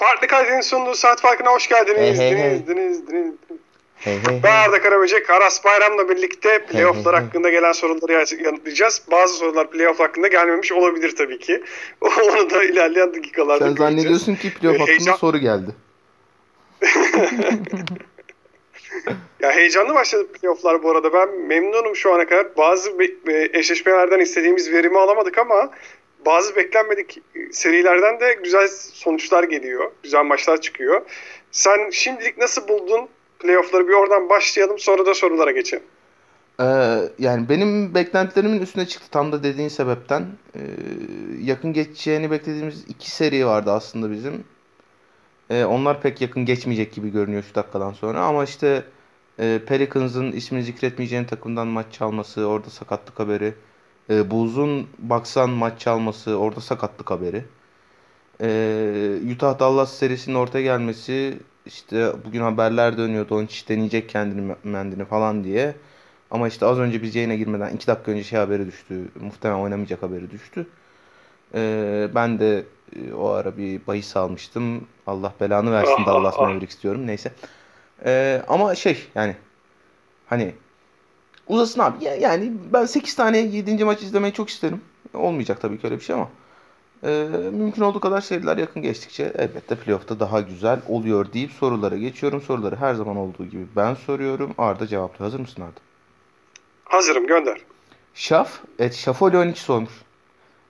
Farklı Kaydının sunduğu saat farkına hoş geldiniz. Ben Arda Karaböcek, Aras Bayram'la birlikte playofflar hakkında gelen soruları yanıtlayacağız. Bazı sorular playoff hakkında gelmemiş olabilir tabii ki. Onu da ilerleyen dakikalarda göreceğiz. Sen zannediyorsun ki playoff hakkında soru geldi. Ya heyecanlı başladı playofflar bu arada. Ben memnunum şu ana kadar. Bazı eşleşmelerden istediğimiz verimi alamadık ama bazı beklenmedik serilerden de güzel sonuçlar geliyor. Güzel maçlar çıkıyor. Sen şimdilik nasıl buldun playoff'ları? Bir oradan başlayalım, sonra da sorulara geçelim. Yani benim beklentilerimin üstüne çıktı tam da dediğin sebepten. Yakın geçeceğini beklediğimiz iki seri vardı aslında bizim. Onlar pek yakın geçmeyecek gibi görünüyor şu dakikadan sonra. Ama işte Pelicans'ın ismini zikretmeyeceğin takımdan maç çalması, orada sakatlık haberi. Bulls'un Bucks'tan maç çalması, orada sakatlık haberi. Utah Dallas serisinin ortaya gelmesi, işte bugün haberler dönüyor, Dončić deneyecek kendini falan diye. Ama işte az önce biz yayına girmeden 2 dakika önce haberi düştü. Muhtemelen oynamayacak haberi düştü. Ben de o ara bir bahis almıştım. Allah belanı versin Dallas Mavericks istiyorum. Neyse. Ama yani hani uzasın abi. Yani ben 8 tane 7. maç izlemeyi çok isterim. Olmayacak tabii ki öyle bir şey ama mümkün olduğu kadar seriler yakın geçtikçe elbette playoff'ta daha güzel oluyor deyip sorulara geçiyorum. Soruları her zaman olduğu gibi ben soruyorum. Arda cevaplıyor. Hazır mısın Arda? Hazırım, gönder. Şafol 12 sormuş.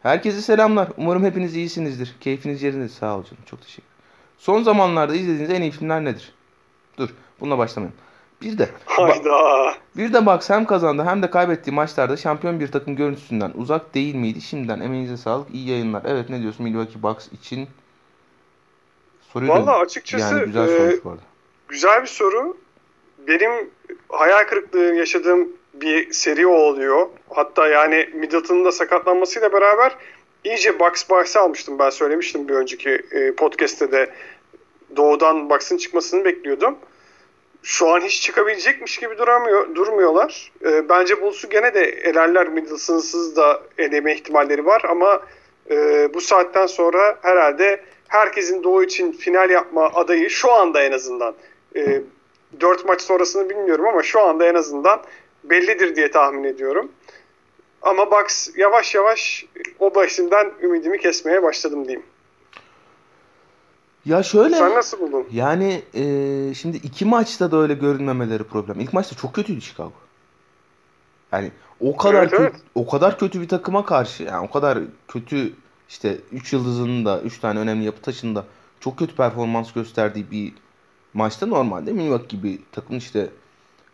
Herkese selamlar. Umarım hepiniz iyisinizdir. Keyfiniz yerinde. Sağ ol canım. Çok teşekkür. Son zamanlarda izlediğiniz en iyi filmler nedir? Dur. Bununla başlamayalım. Bir de Bucks hem kazandı hem de kaybettiği maçlarda şampiyon bir takım görüntüsünden uzak değil miydi? Şimdiden emeğinize sağlık. İyi yayınlar. Evet, ne diyorsun Milwaukee Bucks için? Soruyu valla açıkçası yani güzel soru bu arada. Güzel bir soru. Benim hayal kırıklığı yaşadığım bir seri oluyor. Hatta yani Middleton'ın da sakatlanmasıyla beraber iyice Bucks'a almıştım. Ben söylemiştim bir önceki podcast'te de Doğu'dan Bucks'ın çıkmasını bekliyordum. Şu an hiç çıkabilecekmiş gibi durmuyorlar. Bence Bulls'u gene de elerler. Middleton'sız da eleme ihtimalleri var ama bu saatten sonra herhalde herkesin Doğu için final yapma adayı şu anda en azından 4 maç sonrasını bilmiyorum ama şu anda en azından bellidir diye tahmin ediyorum. Ama Bucks yavaş yavaş o başından ümidimi kesmeye başladım diyeyim. Ya şöyle. Sen nasıl buldun? Yani şimdi iki maçta da öyle görünmemeleri problem. İlk maçta çok kötüydü Chicago. Yani o kadar kötü bir takıma karşı, yani o kadar kötü işte 3 yıldızının da 3 tane önemli yapı taşının da çok kötü performans gösterdiği bir maçta normalde Milwaukee gibi takımın işte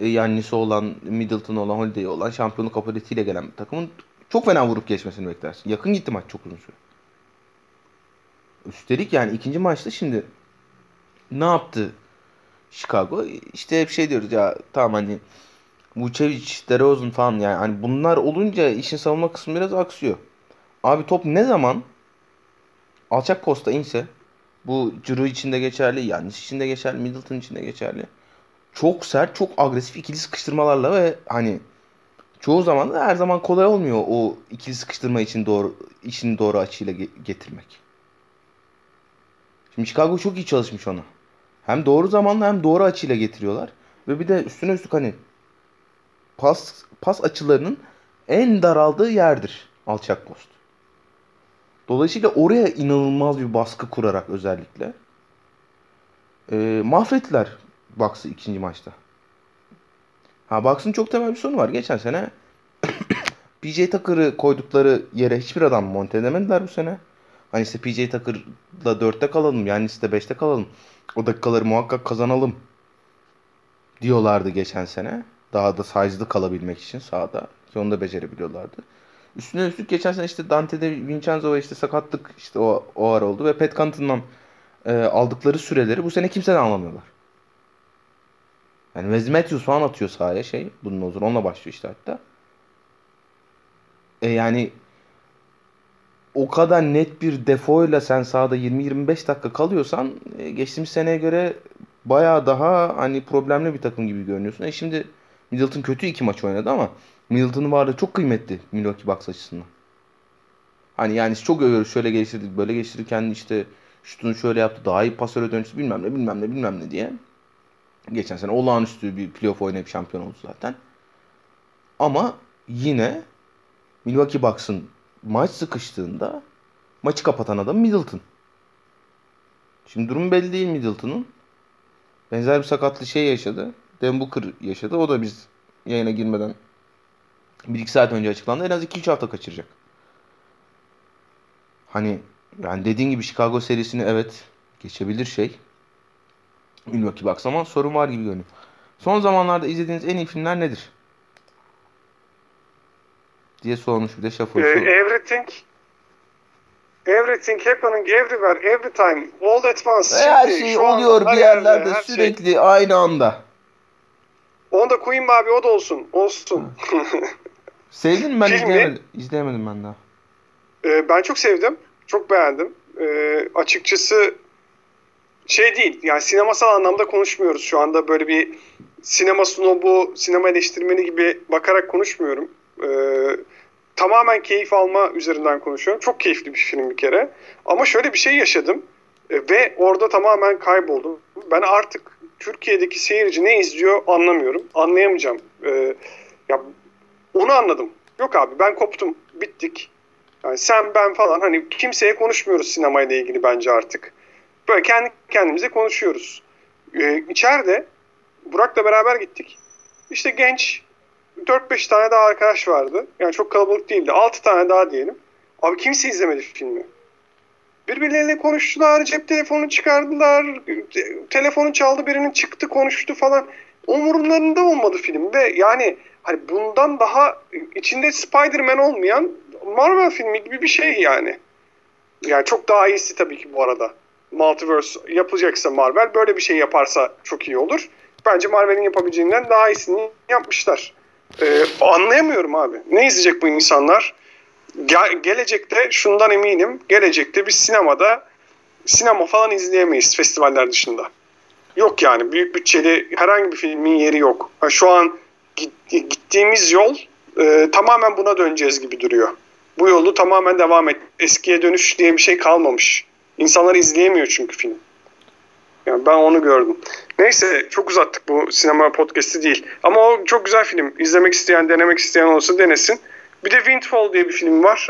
Giannis olan, Middleton olan, Holiday olan şampiyonluk apoletiyle gelen bir takımın çok fena vurup geçmesini beklersin. Yakın gitti maç çok uzun süre. Üstelik yani ikinci maçta şimdi ne yaptı Chicago? İşte hep diyoruz ya, tamam hani Vučević, DeRozan falan yani hani bunlar olunca işin savunma kısmı biraz aksıyor. Abi top ne zaman alçak posta inse, bu Ciro için de geçerli, Giannis için de geçerli, Middleton için de geçerli. Çok sert, çok agresif ikili sıkıştırmalarla ve hani çoğu zaman da her zaman kolay olmuyor o ikili sıkıştırma için doğru açıyla getirmek. Şimdi Chicago çok iyi çalışmış ona. Hem doğru zamanla hem doğru açıyla getiriyorlar. Ve bir de üstüne üstlük hani pas açılarının en daraldığı yerdir alçak post. Dolayısıyla oraya inanılmaz bir baskı kurarak özellikle mahvettiler Bucks'ı ikinci maçta. Bucks'ın çok temel bir sorunu var. Geçen sene PJ Tucker'ı koydukları yere hiçbir adam monte edemediler bu sene. Hani işte PJ Tucker'la 4'te kalalım, yani işte 5'te kalalım, o dakikaları muhakkak kazanalım diyorlardı geçen sene. Daha da size'lı kalabilmek için sahada. Onu da becerebiliyorlardı. Üstüne üstlük geçen sene işte Dante'de Vincenzo'ya işte sakatlık işte o ara oldu ve Pat Connaughton'dan aldıkları süreleri bu sene kimse de anlamıyorlar. Yani Wesley Matthews falan atıyor sahaya bunun uzun onunla başlıyor işte hatta. Yani o kadar net bir defoyla sen sahada 20-25 dakika kalıyorsan geçtiğimiz seneye göre bayağı daha hani problemli bir takım gibi görünüyorsun. Şimdi Middleton kötü 2 maç oynadı ama Middleton'ın varlığı çok kıymetli Milwaukee Bucks açısından. Hani yani çok övüyoruz, şöyle geliştirdik, böyle geliştirdik, kendini işte şutunu şöyle yaptı, daha iyi pasöre dönüştü, bilmem ne diye. Geçen sene olağanüstü bir playoff oynayıp şampiyon oldu zaten. Ama yine Milwaukee Bucks'ın maç sıkıştığında maçı kapatan adam Middleton. Şimdi durum belli değil Middleton'un. Benzer bir sakatlı şey yaşadı. Dan Booker yaşadı. O da biz yayına girmeden 1-2 saat önce açıklandı. En az 2-3 hafta kaçıracak. Hani yani dediğin gibi Chicago serisini evet geçebilir şey. Milwaukee Bucks ama sorun var gibi görünüyor. Son zamanlarda izlediğiniz en iyi filmler nedir diye sormuş bir de şafo. Everything happening everywhere, every time, all at once. Her şey oluyor bir yerlerde sürekli şey. Aynı anda. Onu da koyayım abi, o da olsun. Olsun. Sevdin mi? Ben izleyemedim ben daha. Ben çok sevdim. Çok beğendim. Açıkçası şey değil, yani sinemasal anlamda konuşmuyoruz şu anda. Böyle bir sinema snobu, sinema eleştirmeni gibi bakarak konuşmuyorum. Tamamen keyif alma üzerinden konuşuyorum. Çok keyifli bir film bir kere. Ama şöyle bir şey yaşadım ve orada tamamen kayboldum. Ben artık Türkiye'deki seyirci ne izliyor anlamıyorum. Anlayamayacağım. Ya onu anladım. Yok abi, ben koptum. Bittik. Yani sen, ben falan, hani kimseye konuşmuyoruz sinemayla ilgili bence artık. Böyle kendi kendimize konuşuyoruz. İçeride Burak'la beraber gittik. İşte genç 4-5 tane daha arkadaş vardı. Yani çok kalabalık değildi. 6 tane daha diyelim. Abi kimse izlemedi filmi. Birbirleriyle konuştular, cep telefonunu çıkardılar, telefonu çaldı, birinin çıktı, konuştu falan. Umurlarında olmadı film ve yani hani bundan daha içinde Spider-Man olmayan Marvel filmi gibi bir şey yani. Yani çok daha iyisi tabii ki bu arada. Multiverse yapılacaksa Marvel böyle bir şey yaparsa çok iyi olur. Bence Marvel'in yapabileceğinden daha iyisini yapmışlar. Anlayamıyorum abi. Ne izleyecek bu insanlar? Gelecekte şundan eminim. Gelecekte biz sinema falan izleyemeyiz festivaller dışında. Yok yani. Büyük bütçeli herhangi bir filmin yeri yok. Yani şu an gittiğimiz yol tamamen buna döneceğiz gibi duruyor. Bu yolu tamamen devam et. Eskiye dönüş diye bir şey kalmamış. İnsanlar izleyemiyor çünkü film. Yani ben onu gördüm. Neyse, çok uzattık, bu sinema podcast'i değil. Ama o çok güzel film. İzlemek isteyen, denemek isteyen olursa denesin. Bir de Windfall diye bir film var.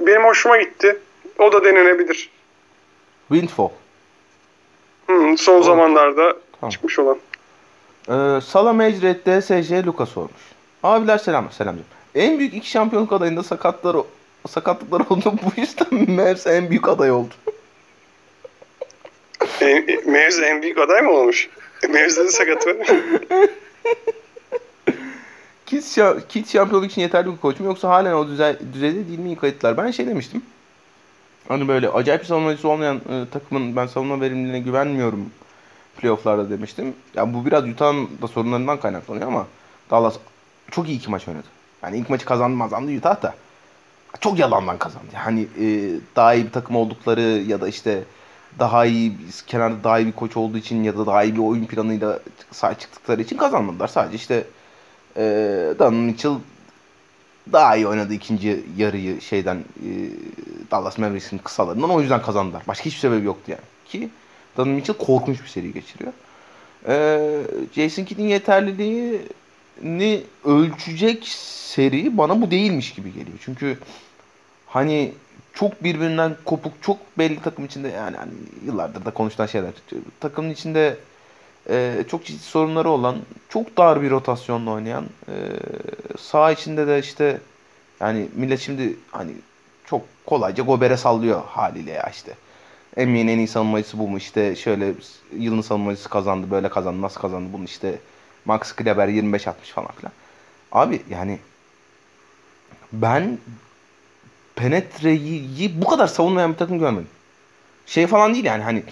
Benim hoşuma gitti. O da denenebilir. Windfall. Son zamanlarda çıkmış olan. Sala Mecret DSC Luka sormuş. Abiler selam. En büyük iki şampiyonluk adayında sakatlıklar oldu. Bu yüzden Mavs en büyük aday oldu. Mavs en büyük aday mı olmuş? Mavs'de de sakat var. Kids şampiyonluk için yeterli bir koç mu? Yoksa halen o düzeyde değil mi kayıtlar? Ben şey demiştim. Hani böyle acayip bir savunmacısı olmayan takımın ben savunma verimliliğine güvenmiyorum playoff'larda demiştim. Ya bu biraz Utah'ın da sorunlarından kaynaklanıyor ama Dallas çok iyi iki maç oynadı. Yani ilk maçı kazandı Utah da. Çok yalandan kazandı. Hani daha iyi bir takım oldukları ya da işte daha iyi, kenarda daha iyi bir koç olduğu için ya da daha iyi bir oyun planıyla sahaya çıktıkları için kazanmadılar. Sadece işte Dan Mitchell daha iyi oynadı ikinci yarıyı Dallas Mavericks'in kısalarından, o yüzden kazandılar. Başka hiçbir sebebi yoktu yani. Ki Dan Mitchell korkunç bir seri geçiriyor. Jason Kidd'in yeterliliğini ölçecek seri bana bu değilmiş gibi geliyor. Çünkü hani çok birbirinden kopuk, çok belli takım içinde yani yıllardır da konuşulan şeyler. Takımın içinde çok ciddi sorunları olan, çok dar bir rotasyonla oynayan, saha içinde de işte yani millet şimdi hani çok kolayca Gobert'e sallıyor haliyle ya işte. NBA'nin en iyi savunmacısı bu mu işte, şöyle yılın savunmacısı kazandı, böyle kazandı, nasıl kazandı bunu işte, Max Kleber 25 atmış falan filan. Abi yani ben penetreyi bu kadar savunmayan bir takım görmedim. Şey falan değil yani hani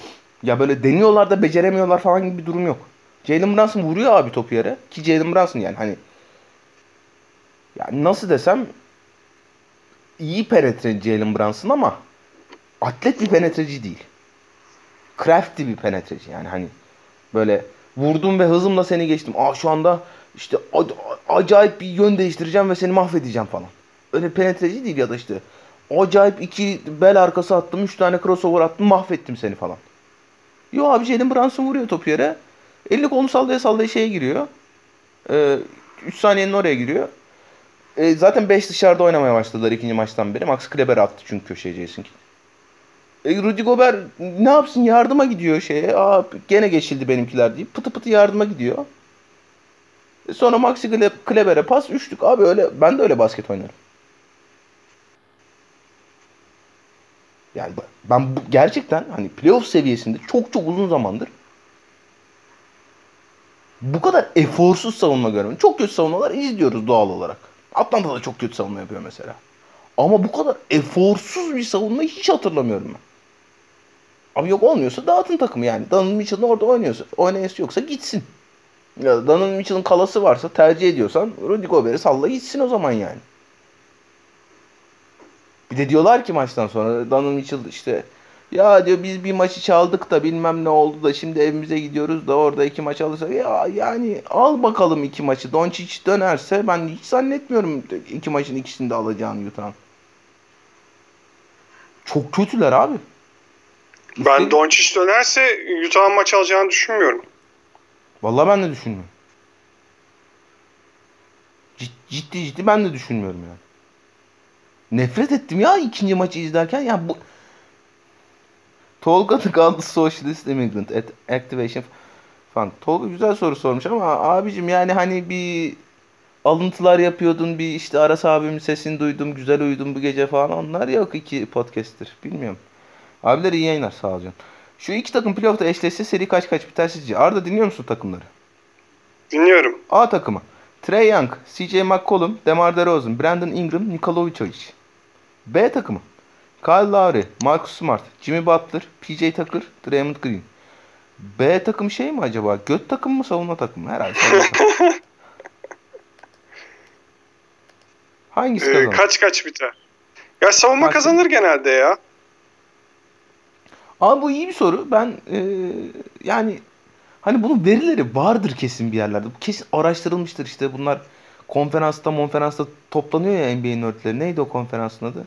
ya böyle deniyorlar da beceremiyorlar falan gibi bir durum yok. Jalen Brunson vuruyor abi topu yere. Ki Jalen Brunson yani hani yani nasıl desem iyi penetre Jalen Brunson ama atlet bir penetreci değil. Crafty bir penetreci yani hani böyle vurdum ve hızımla seni geçtim. Şu anda işte acayip bir yön değiştireceğim ve seni mahvedeceğim falan. Öyle penetreci değil ya da işte acayip iki bel arkası attım, 3 tane crossover attım, mahvettim seni falan. Yo abi, Jalen Brunson vuruyor topu yere. Elini kolunu sallaya sallaya şeye giriyor. 3 saniyenin oraya giriyor. Zaten 5 dışarıda oynamaya başladılar ikinci maçtan beri. Max Kleber attı çünkü köşeye Jason'ki. Rudy Gobert ne yapsın, yardıma gidiyor şeye. Aa, gene geçildi benimkiler deyip pıtı pıtı yardıma gidiyor. Sonra Max Kleber'e pas, üçlük. Abi öyle, ben de öyle basket oynarım. Yani ben gerçekten hani playoff seviyesinde çok uzun zamandır bu kadar eforsuz savunma görmedim. Çok kötü savunmalar izliyoruz doğal olarak. Atlanta da çok kötü savunma yapıyor mesela. Ama bu kadar eforsuz bir savunmayı hiç hatırlamıyorum ben. Abi yok, olmuyorsa dağıtın takımı yani. Dan Mitchell'ın orada oynuyorsa, oynayası yoksa gitsin. Ya Dan Mitchell'ın kalası varsa, tercih ediyorsan Rudy Gobert'i salla gitsin o zaman yani. Bir de diyorlar ki maçtan sonra Dan Mitchell işte ya diyor, biz bir maçı çaldık da bilmem ne oldu da şimdi evimize gidiyoruz da orada iki maç alırsak ya, yani al bakalım iki maçı. Dončić dönerse ben hiç zannetmiyorum iki maçın ikisini de alacağını Utah'ın. Çok kötüler abi. Ben Dončić dönerse Utah'ın maç alacağını düşünmüyorum. Vallahi ben de düşünmüyorum. Ciddi ben de düşünmüyorum yani. Nefret ettim ya ikinci maçı izlerken ya bu... Tolga'nın kaldı Socialist Immigrant at Activation Fund. Tolga güzel soru sormuş ama abicim yani hani bir alıntılar yapıyordun, bir işte Aras abimin sesini duydum, güzel uyudum bu gece falan, onlar yok iki podcast'tir. Bilmiyorum. Abiler iyi yayınlar, sağ olun. Şu iki takım playoff'ta eşleşse seri kaç biter sizce? Arda dinliyor musun takımları? Dinliyorum. A takımı: Trae Young, CJ McCollum, DeMar DeRozan, Brandon Ingram, Nikola Vučević. B takımı: Kyle Lowry, Marcus Smart, Jimmy Butler, PJ Tucker, Draymond Green. B takım şey mi acaba? Göt takım mı, savunma takımı? Herhalde. Hangisi kazanır? Kaç biter? Ya savunma kazanır genelde ya. Abi bu iyi bir soru. Ben yani hani bunun verileri vardır kesin bir yerlerde. Bu kesin araştırılmıştır işte. Bunlar konferansta toplanıyor ya NBA'nin örtüleri. Neydi o konferansın adı?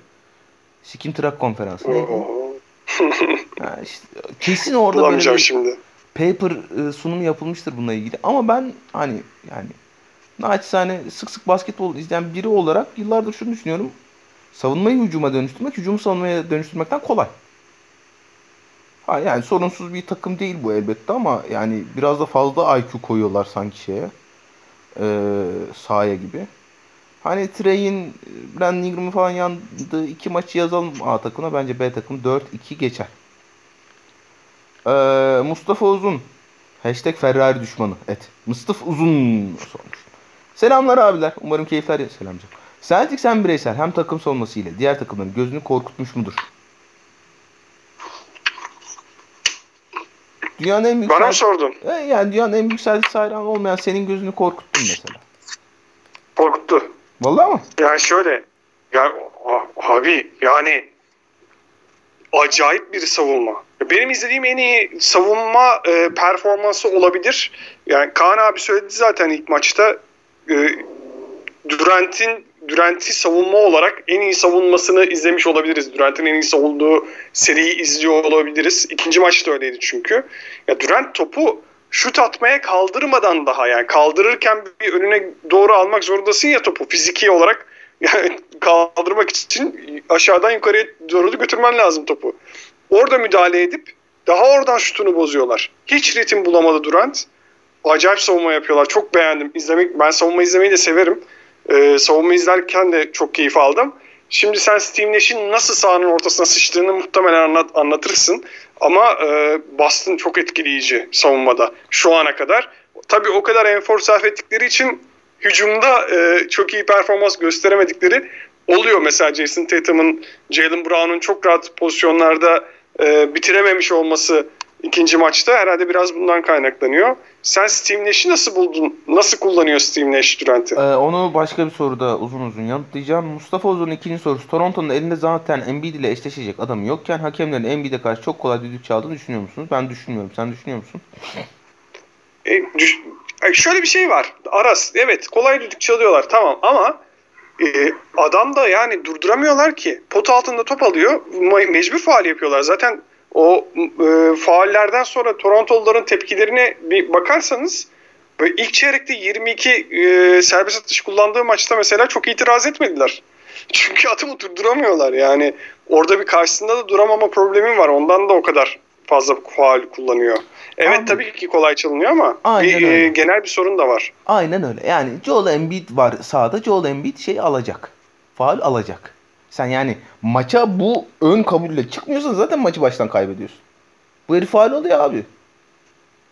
Sikim Trak konferansı. Neydi? Yani işte, kesin orada bulamayacağım böyle şimdi. Paper sunumu yapılmıştır bununla ilgili. Ama ben hani yani naçizane sık basketbol izleyen biri olarak yıllardır şunu düşünüyorum. Savunmayı hücuma dönüştürmek, hücumu savunmaya dönüştürmekten kolay. Ha, yani sorunsuz bir takım değil bu elbette ama yani biraz da fazla IQ koyuyorlar sanki şeye. Sahaya gibi. Hani Trey'in, Brandon Ingram'ın falan yandığı iki maçı yazalım A takımına. Bence B takım 4-2 geçer. Mustafa Uzun. Hashtag Ferrari düşmanı. Et. Mustafa Uzun sormuş. Selamlar abiler. Umarım keyifler. Selamcığım. Celtics hem bireysel hem takım savunması ile diğer takımların gözünü korkutmuş mudur? Dünyanın en büyük bana sordun. Yani dünyanın en büyük Celtics hayranı olmayan senin gözünü korkuttun mesela. Korkuttu. Vallahi mı? Ya şöyle, ya abi yani acayip bir savunma. Benim izlediğim en iyi savunma performansı olabilir. Yani Kaan abi söyledi zaten ilk maçta, Durant'i savunma olarak en iyi savunmasını izlemiş olabiliriz. Durant'in en iyi savunduğu seriyi izliyor olabiliriz. İkinci maçta öyleydi çünkü. Ya Durant topu şut atmaya kaldırmadan daha, yani kaldırırken bir önüne doğru almak zorundasın ya topu fiziki olarak, yani kaldırmak için aşağıdan yukarıya doğru götürmen lazım topu. Orada müdahale edip daha oradan şutunu bozuyorlar. Hiç ritim bulamadı Durant. Acayip savunma yapıyorlar. Çok beğendim. Ben savunma izlemeyi de severim. Savunma izlerken de çok keyif aldım. Şimdi sen Steve Nash'in nasıl sahanın ortasına sıçtığını muhtemelen anlatırsın. Ama Boston çok etkileyici savunmada şu ana kadar. Tabii o kadar efor sarf ettikleri için hücumda çok iyi performans gösteremedikleri oluyor. Mesela Jason Tatum'un, Jalen Brown'un çok rahat pozisyonlarda bitirememiş olması ikinci maçta herhalde biraz bundan kaynaklanıyor. Sen Steve Nash'i nasıl buldun? Nasıl kullanıyor Steve Nash Durant'i? Onu başka bir soruda uzun yanıtlayacağım. Mustafa Uzun'un ikinci sorusu: Toronto'nun elinde zaten Embiid ile eşleşecek adamı yokken hakemlerin Embiid'e karşı çok kolay düdük çaldığını düşünüyor musunuz? Ben düşünmüyorum. Sen düşünüyor musun? Şöyle bir şey var. Aras, evet kolay düdük çalıyorlar tamam ama Adam da yani durduramıyorlar ki. Pot altında top alıyor. Mecbur faul yapıyorlar. Zaten o faullerden sonra Torontoluların tepkilerine bir bakarsanız ilk çeyrekte 22 serbest atış kullandığı maçta mesela çok itiraz etmediler. Çünkü atımı durduramıyorlar yani. Orada bir karşısında da duramama problemi var. Ondan da o kadar fazla faul kullanıyor. Evet, tabii ki kolay çalınıyor ama genel bir sorun da var. Aynen öyle. Yani Joel Embiid var sahada. Joel Embiid alacak. Faul alacak. Sen yani maça bu ön kabulle çıkmıyorsan zaten maçı baştan kaybediyorsun. Bu herif faul oluyor abi.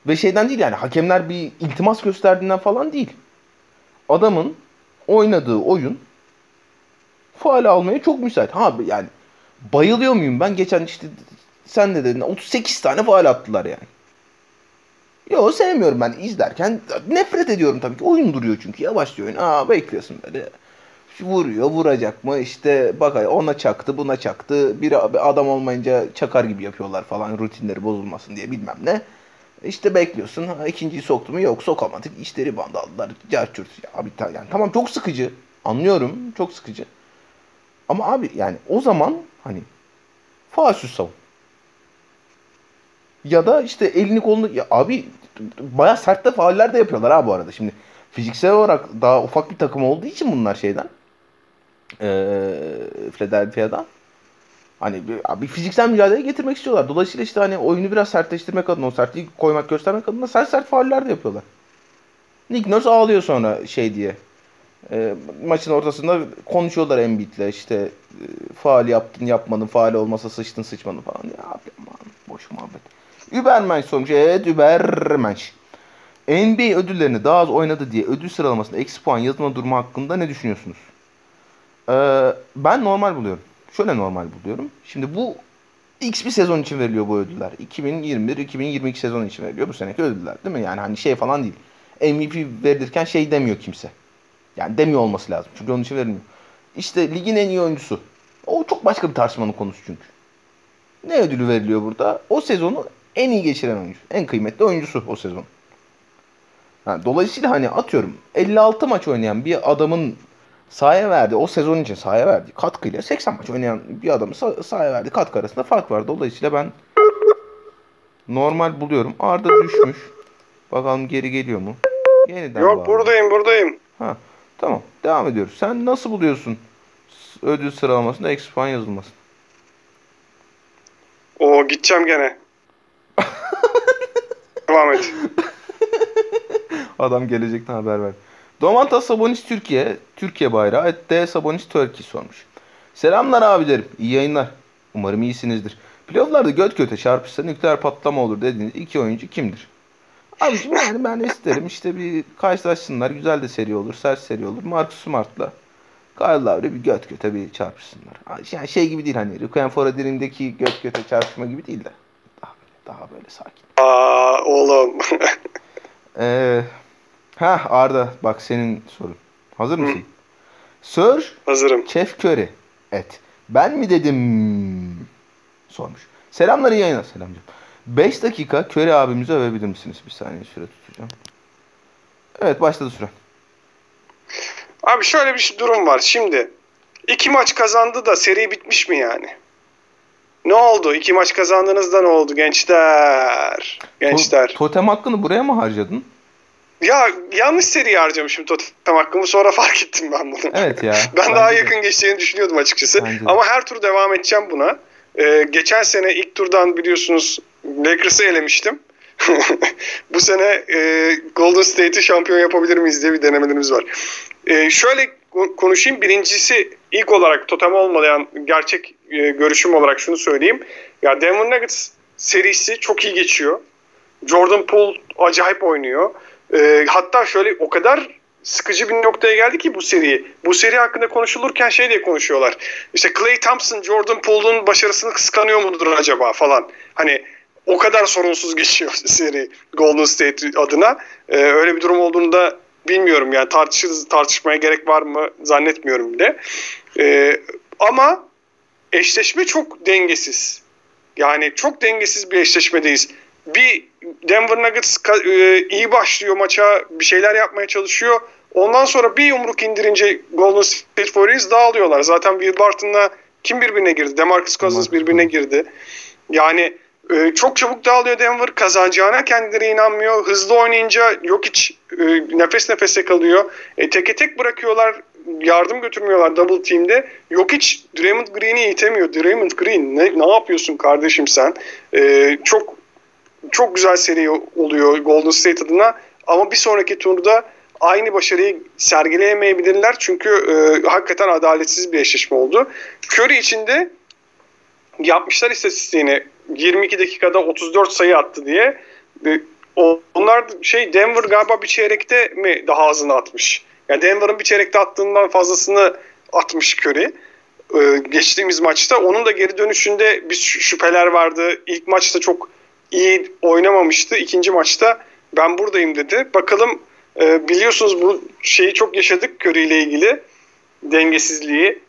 Ve şeyden değil yani, hakemler bir iltimas gösterdiğinden falan değil. Adamın oynadığı oyun faul almaya çok müsait. Ha yani bayılıyor muyum ben? Geçen işte sen de dedin 38 tane faul attılar yani. Yo, sevmiyorum ben izlerken. Nefret ediyorum tabii ki. Oyun duruyor çünkü. Yavaş diyor oyun. Bekliyorsun böyle. Vuruyor, vuracak mı? İşte bak ona çaktı, buna çaktı. Bir adam olmayınca çakar gibi yapıyorlar falan. Rutinleri bozulmasın diye bilmem ne. İşte bekliyorsun. İkinciyi soktu mu? Yok, sokamadık. İşte rebound aldılar. Carçurt. Abi yani tamam, çok sıkıcı. Anlıyorum. Çok sıkıcı. Ama abi yani o zaman hani faulsüz savun. Ya da işte elini kolunu... Ya abi bayağı sert de fauller de yapıyorlar ha bu arada. Şimdi fiziksel olarak daha ufak bir takım olduğu için bunlar şeyden. Philadelphia'dan. Hani bir fiziksel mücadele getirmek istiyorlar. Dolayısıyla işte hani oyunu biraz sertleştirmek adına, o sertliği koymak, göstermek adına sert fauller de yapıyorlar. Nick Nurse ağlıyor sonra şey diye. Maçın ortasında konuşuyorlar Embiid'le işte faul yaptın yapmadın, faul olmasa sıçtın sıçmadın falan. Ya abi aman boş muhabbet. Übermensch sonuç. Evet, Übermensch. NBA ödüllerini daha az oynadı diye ödül sıralamasında eksi puan yazma durumu hakkında ne düşünüyorsunuz? Ben normal buluyorum. Şöyle normal buluyorum. Şimdi bu X bir sezon için veriliyor bu ödüller. 2021-2022 sezon için veriliyor bu seneki ödüller değil mi? Yani hani şey falan değil. MVP verilirken şey demiyor kimse. Yani demiyor olması lazım. Çünkü onun için verilmiyor. İşte ligin en iyi oyuncusu. O çok başka bir tartışmanın konusu çünkü. Ne ödülü veriliyor burada? O sezonu en iyi geçiren oyuncu. En kıymetli oyuncusu o sezon. Yani dolayısıyla hani atıyorum 56 maç oynayan bir adamın sahaya verdiği, o sezon için sahaya verdiği katkıyla 80 maç oynayan bir adamın sahaya verdiği katkı arasında fark var. Dolayısıyla ben normal buluyorum. Arda düşmüş. Bakalım geri geliyor mu? Yeniden yok bağlı. buradayım. Ha, tamam, devam ediyoruz. Sen nasıl buluyorsun ödül sıralamasında eksi puan yazılmasın? Oo, gideceğim gene. Devam et. Adam gelecekten haber ver. Domantas Sabonis Türkiye bayrağı @D Sabonis Turkey sormuş. Selamlar abilerim, iyi yayınlar. Umarım iyisinizdir. Playoff'larda göt göte çarpışsa nükleer patlama olur dediğiniz iki oyuncu kimdir? Abi yani ben isterim işte bir karşılaşsınlar, güzel de seri olur, sert seri olur. Marcus Smart'la Kyle Lowry bir göt göte bir çarpışsınlar. Yani şey gibi değil hani Ruken Foradirin'deki göt göte çarpışma gibi değil de daha böyle sakin. Oğlum. Arda bak senin sorun. Hazır mısın? Sir. Hazırım. Chef Curry et. Ben mi dedim? Sormuş. Selamlar, iyi yayınlar. Selam canım. 5 dakika Curry abimizi övebilir misiniz? Bir saniye süre tutacağım. Evet, başladı süre. Abi şöyle bir durum var. Şimdi 2 maç kazandı da seri bitmiş mi yani? Ne oldu? 2 maç kazandınız da ne oldu gençler? Totem hakkını buraya mı harcadın? Ya yanlış seriye harcamışım totem hakkımı, sonra fark ettim ben bunu. Evet ya. Ben daha yakın geçeceğini düşünüyordum açıkçası. Ama her tur devam edeceğim buna. Geçen sene ilk turdan biliyorsunuz Lakers'ı elemiştim. Bu sene Golden State'i şampiyon yapabilir miyiz diye bir denemelerimiz var. Şöyle konuşayım. Birincisi ilk olarak totem olmayan gerçek görüşüm olarak şunu söyleyeyim. Ya Denver Nuggets serisi çok iyi geçiyor. Jordan Poole acayip oynuyor. Hatta şöyle o kadar sıkıcı bir noktaya geldi ki bu seri hakkında konuşulurken şey diye konuşuyorlar. İşte Klay Thompson Jordan Poole'un başarısını kıskanıyor mudur acaba falan. Hani o kadar sorunsuz geçiyor seri Golden State adına. Öyle bir durum olduğunu da bilmiyorum yani, tartışmaya gerek var mı zannetmiyorum bile. Ama eşleşme çok dengesiz. Yani çok dengesiz bir eşleşmedeyiz. Bir Denver Nuggets iyi başlıyor maça, bir şeyler yapmaya çalışıyor. Ondan sonra bir yumruk indirince Golden State Warriors dağılıyorlar. Zaten Will Barton'la kim birbirine girdi? DeMarcus Cousins birbirine girdi. Yani çok çabuk dağılıyor Denver. Kazanacağına kendileri inanmıyor. Hızlı oynayınca Jokic nefes nefese kalıyor. Teke tek bırakıyorlar. Yardım götürmüyorlar double team'de. Jokic Draymond Green'i itemiyor. Draymond Green ne yapıyorsun kardeşim sen? Çok çok güzel seri oluyor Golden State adına. Ama bir sonraki turda aynı başarıyı sergileyemeyebilirler. Çünkü hakikaten adaletsiz bir eşleşme oldu. Curry için de yapmışlar istatistiğini. 22 dakikada 34 sayı attı diye. Onlar Denver galiba bir çeyrekte mi daha azını atmış? Yani Denver'ın bir çeyrekte attığından fazlasını atmış Curry. Geçtiğimiz maçta. Onun da geri dönüşünde bir şüpheler vardı. İlk maçta çok iyi oynamamıştı. İkinci maçta ben buradayım dedi. Bakalım biliyorsunuz bu şeyi çok yaşadık Curry ile ilgili. Dengesizliği.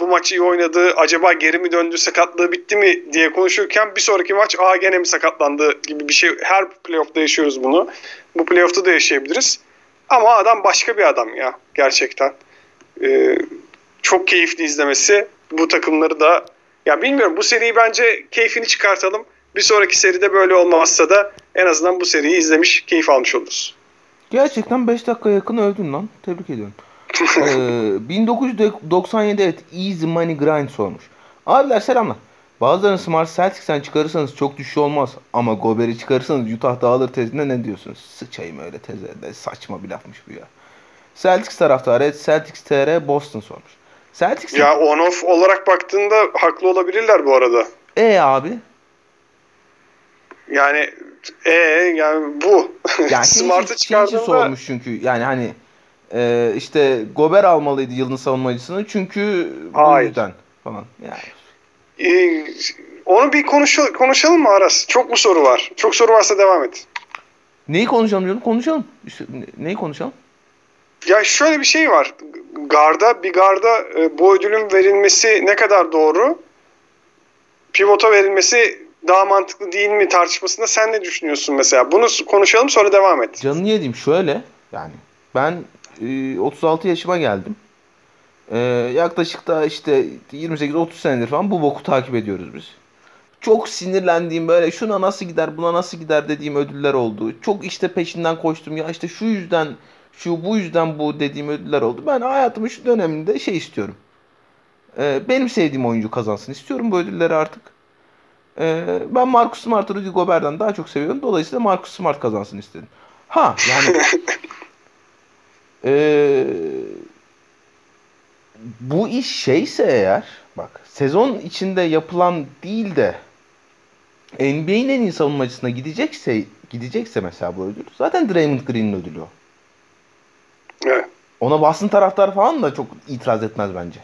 Bu maç iyi oynadı. Acaba geri mi döndü? Sakatlığı bitti mi diye konuşurken bir sonraki maç gene mi sakatlandı gibi bir şey. Her playoff'ta yaşıyoruz bunu. Bu playoff'ta da yaşayabiliriz. Ama adam başka bir adam ya gerçekten. Çok keyifli izlemesi bu takımları da. Ya bilmiyorum, bu seriyi bence keyfini çıkartalım. Bir sonraki seride böyle olmazsa da en azından bu seriyi izlemiş, keyif almış oluruz. Gerçekten 5 dakika yakın övdün lan. Tebrik ediyorum. 1997 Easy Money Grind sormuş. Abiler selamlar. Bazılarını Smart Celtics'ten çıkarırsanız çok düşüş olmaz. Ama Gobert'i çıkarırsanız Utah dağılır tezine ne diyorsunuz? Sıçayım öyle teze. Saçma bir lafmış bu ya. Celtics taraftarı Celtics TR Boston sormuş. Celtics ya on-off olarak baktığında haklı olabilirler bu arada. Abi? Yani yani bu. Yani Smart'ı çıkardığında sormuş çünkü. Yani hani Gobert almalıydı yılın savunmacısını çünkü bu yüzden falan. Yani onu bir konuşalım mı Aras? Çok mu soru var? Çok soru varsa devam et. Neyi konuşalım canım? Konuşalım. Neyi konuşalım? Ya şöyle bir şey var. Garda bu ödülün verilmesi ne kadar doğru? Pivota verilmesi daha mantıklı değil mi tartışmasında sen ne düşünüyorsun mesela? Bunu konuşalım sonra devam et. Canını yedim şöyle yani. Ben 36 yaşıma geldim. Yaklaşık da 28-30 senedir falan bu boku takip ediyoruz biz. Çok sinirlendiğim böyle şuna nasıl gider buna nasıl gider dediğim ödüller oldu. Çok peşinden koştum ya şu yüzden bu yüzden bu dediğim ödüller oldu. Ben hayatımın şu döneminde istiyorum. Benim sevdiğim oyuncu kazansın istiyorum bu ödülleri artık. Ben Marcus Smart'ı Rudy Gobert'den daha çok seviyorum. Dolayısıyla Marcus Smart kazansın istedim. Bu iş eğer bak sezon içinde yapılan değil de NBA'nin en iyi savunmacısına gidecekse mesela bu ödül zaten Draymond Green'in ödülü o. Evet. Ona Boston taraftar falan da çok itiraz etmez bence.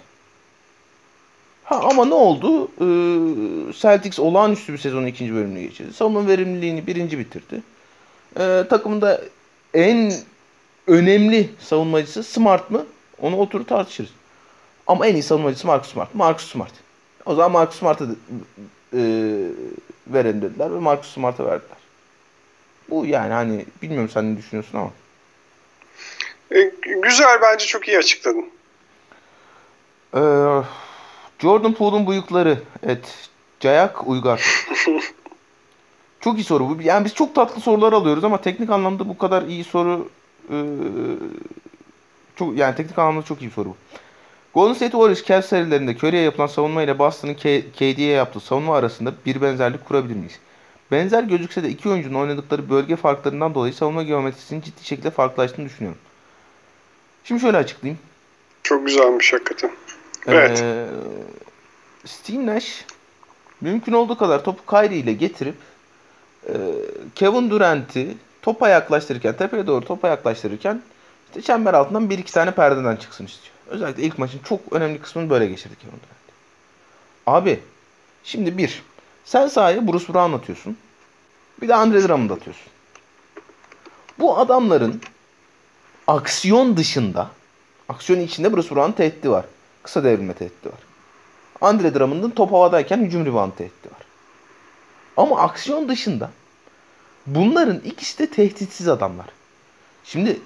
Ama ne oldu? Celtics olağanüstü bir sezonun ikinci bölümüne geçirdi. Savunma verimliliğini birinci bitirdi. Takımda en önemli savunmacısı Smart mı? Onu oturup tartışırız. Ama en iyi savunmacısı Marcus Smart. O zaman Marcus Smart'a verin dediler ve Marcus Smart'a verdiler. Bu yani bilmiyorum sen ne düşünüyorsun ama. Güzel, bence çok iyi açıkladın. Jordan Poole'un bıyıkları. Evet. Cayak Uygar. Çok iyi soru. Yani biz çok tatlı sorular alıyoruz ama teknik anlamda bu kadar iyi soru çok yani teknik anlamda çok iyi bir soru bu. Golden State Warriors Cavs serilerinde Curry'e yapılan savunma ile Boston'ın KD'ye yaptığı savunma arasında bir benzerlik kurabilir miyiz? Benzer gözükse de iki oyuncunun oynadıkları bölge farklarından dolayı savunma geometrisinin ciddi şekilde farklılaştığını düşünüyorum. Şimdi şöyle açıklayayım. Çok güzelmiş hakikaten. Evet. Steve Nash mümkün olduğu kadar topu Kyrie ile getirip Kevin Durant'i topa yaklaştırırken çember altından bir iki tane perdeden çıksın istiyor. Özellikle ilk maçın çok önemli kısmını böyle geçirdik. Abi şimdi sen sahaya Bruce Brown atıyorsun. Bir de Andre Drummond atıyorsun. Bu adamların aksiyonun içinde Bruce Brown'ın tehdidi var. Kısa devrilme tehdidi var. Andre Drummond'ın top havadayken hücum ribandı tehdidi var. Ama aksiyon dışında bunların ikisi de tehditsiz adamlar. Şimdi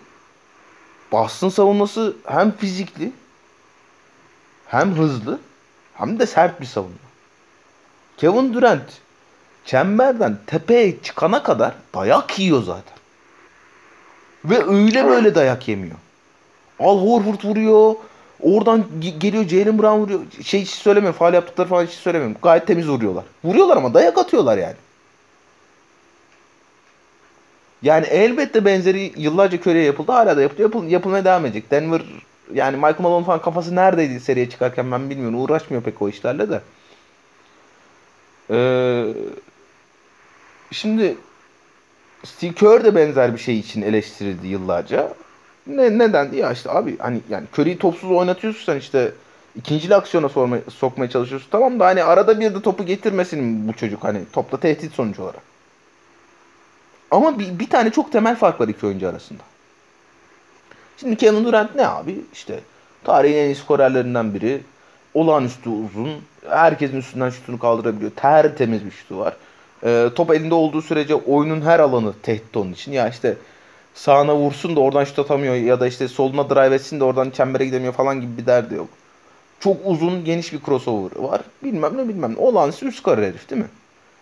Boston savunması hem fizikli hem hızlı hem de sert bir savunma. Kevin Durant çemberden tepeye çıkana kadar dayak yiyor zaten. Ve öyle böyle dayak yemiyor. Al Horford vuruyor. Oradan geliyor Jalen Brown vuruyor. Hiç söylemiyorum. Faal yaptıkları falan hiç söylemiyorum. Gayet temiz vuruyorlar. Vuruyorlar ama dayak atıyorlar yani. Yani elbette benzeri yıllarca Curry'e yapıldı. Hala da yapılıyor. Yapılmaya devam edecek. Denver yani Michael Malone falan kafası neredeydi seriye çıkarken ben bilmiyorum. Uğraşmıyor pek o işlerle de. Şimdi Steve Kerr de benzer bir şey için eleştirildi yıllarca. Neden? Ya işte abi hani yani Curry'i topsuz oynatıyorsun sen işte ikincili aksiyona sokmaya çalışıyorsun. Tamam da hani arada bir de topu getirmesin bu çocuk hani topla tehdit sonucu olarak. Ama bir tane çok temel fark var iki oyuncu arasında. Şimdi Kevin Durant ne abi? İşte tarihin en iyi skorerlerinden biri. Olağanüstü uzun. Herkesin üstünden şutunu kaldırabiliyor. Tertemiz bir şutu var. Top elinde olduğu sürece oyunun her alanı tehdit onun için. Ya işte sağına vursun da oradan şut atamıyor ya da işte soluna drive etsin de oradan çembere gidemiyor falan gibi bir derdi yok. Çok uzun geniş bir crossover var. Bilmem ne. Olağanüstü üst karar herif değil mi?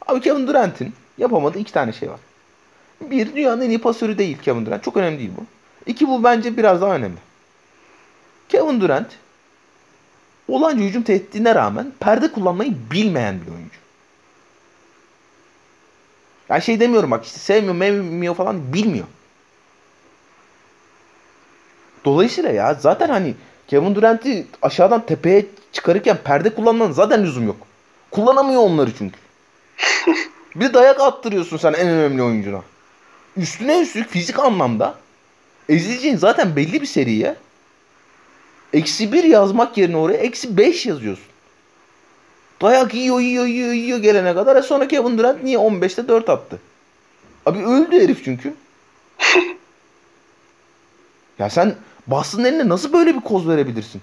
Abi Kevin Durant'in yapamadığı iki tane şey var. Bir, dünyanın en iyi pasörü değil Kevin Durant. Çok önemli değil bu. İki, bu bence biraz daha önemli. Kevin Durant olağanca hücum tehdidine rağmen perde kullanmayı bilmeyen bir oyuncu. Yani şey demiyorum bak işte sevmiyor falan bilmiyor. Dolayısıyla ya zaten hani Kevin Durant'i aşağıdan tepeye çıkarırken perde kullanmanın zaten lüzum yok. Kullanamıyor onları çünkü. Bir de dayak attırıyorsun sen en önemli oyuncuna. Üstüne üstlük fizik anlamda ezileceğin zaten belli bir seriye -1 yazmak yerine oraya -5 yazıyorsun. Dayak yiyor gelene kadar. Sonra Kevin Durant niye 15'te 4 attı? Abi öldü herif çünkü. Ya sen Boston'ın eline nasıl böyle bir koz verebilirsin?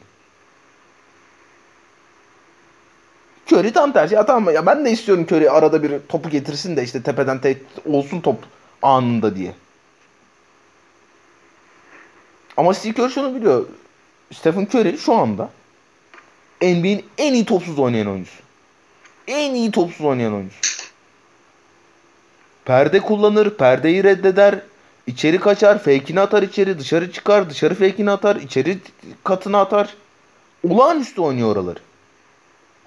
Curry tam tersi. Ya tamam ya ben de istiyorum Curry arada bir topu getirsin de işte tepeden olsun top anında diye. Ama Steve Curry şunu biliyor. Stephen Curry şu anda NBA'nin en iyi topsuz oynayan oyuncusu. Perde kullanır, perdeyi reddeder, içeri kaçar, fake'ini atar içeri, dışarı çıkar, dışarı fake'ini atar, içeri katına atar. Olağanüstü oynuyor oraları.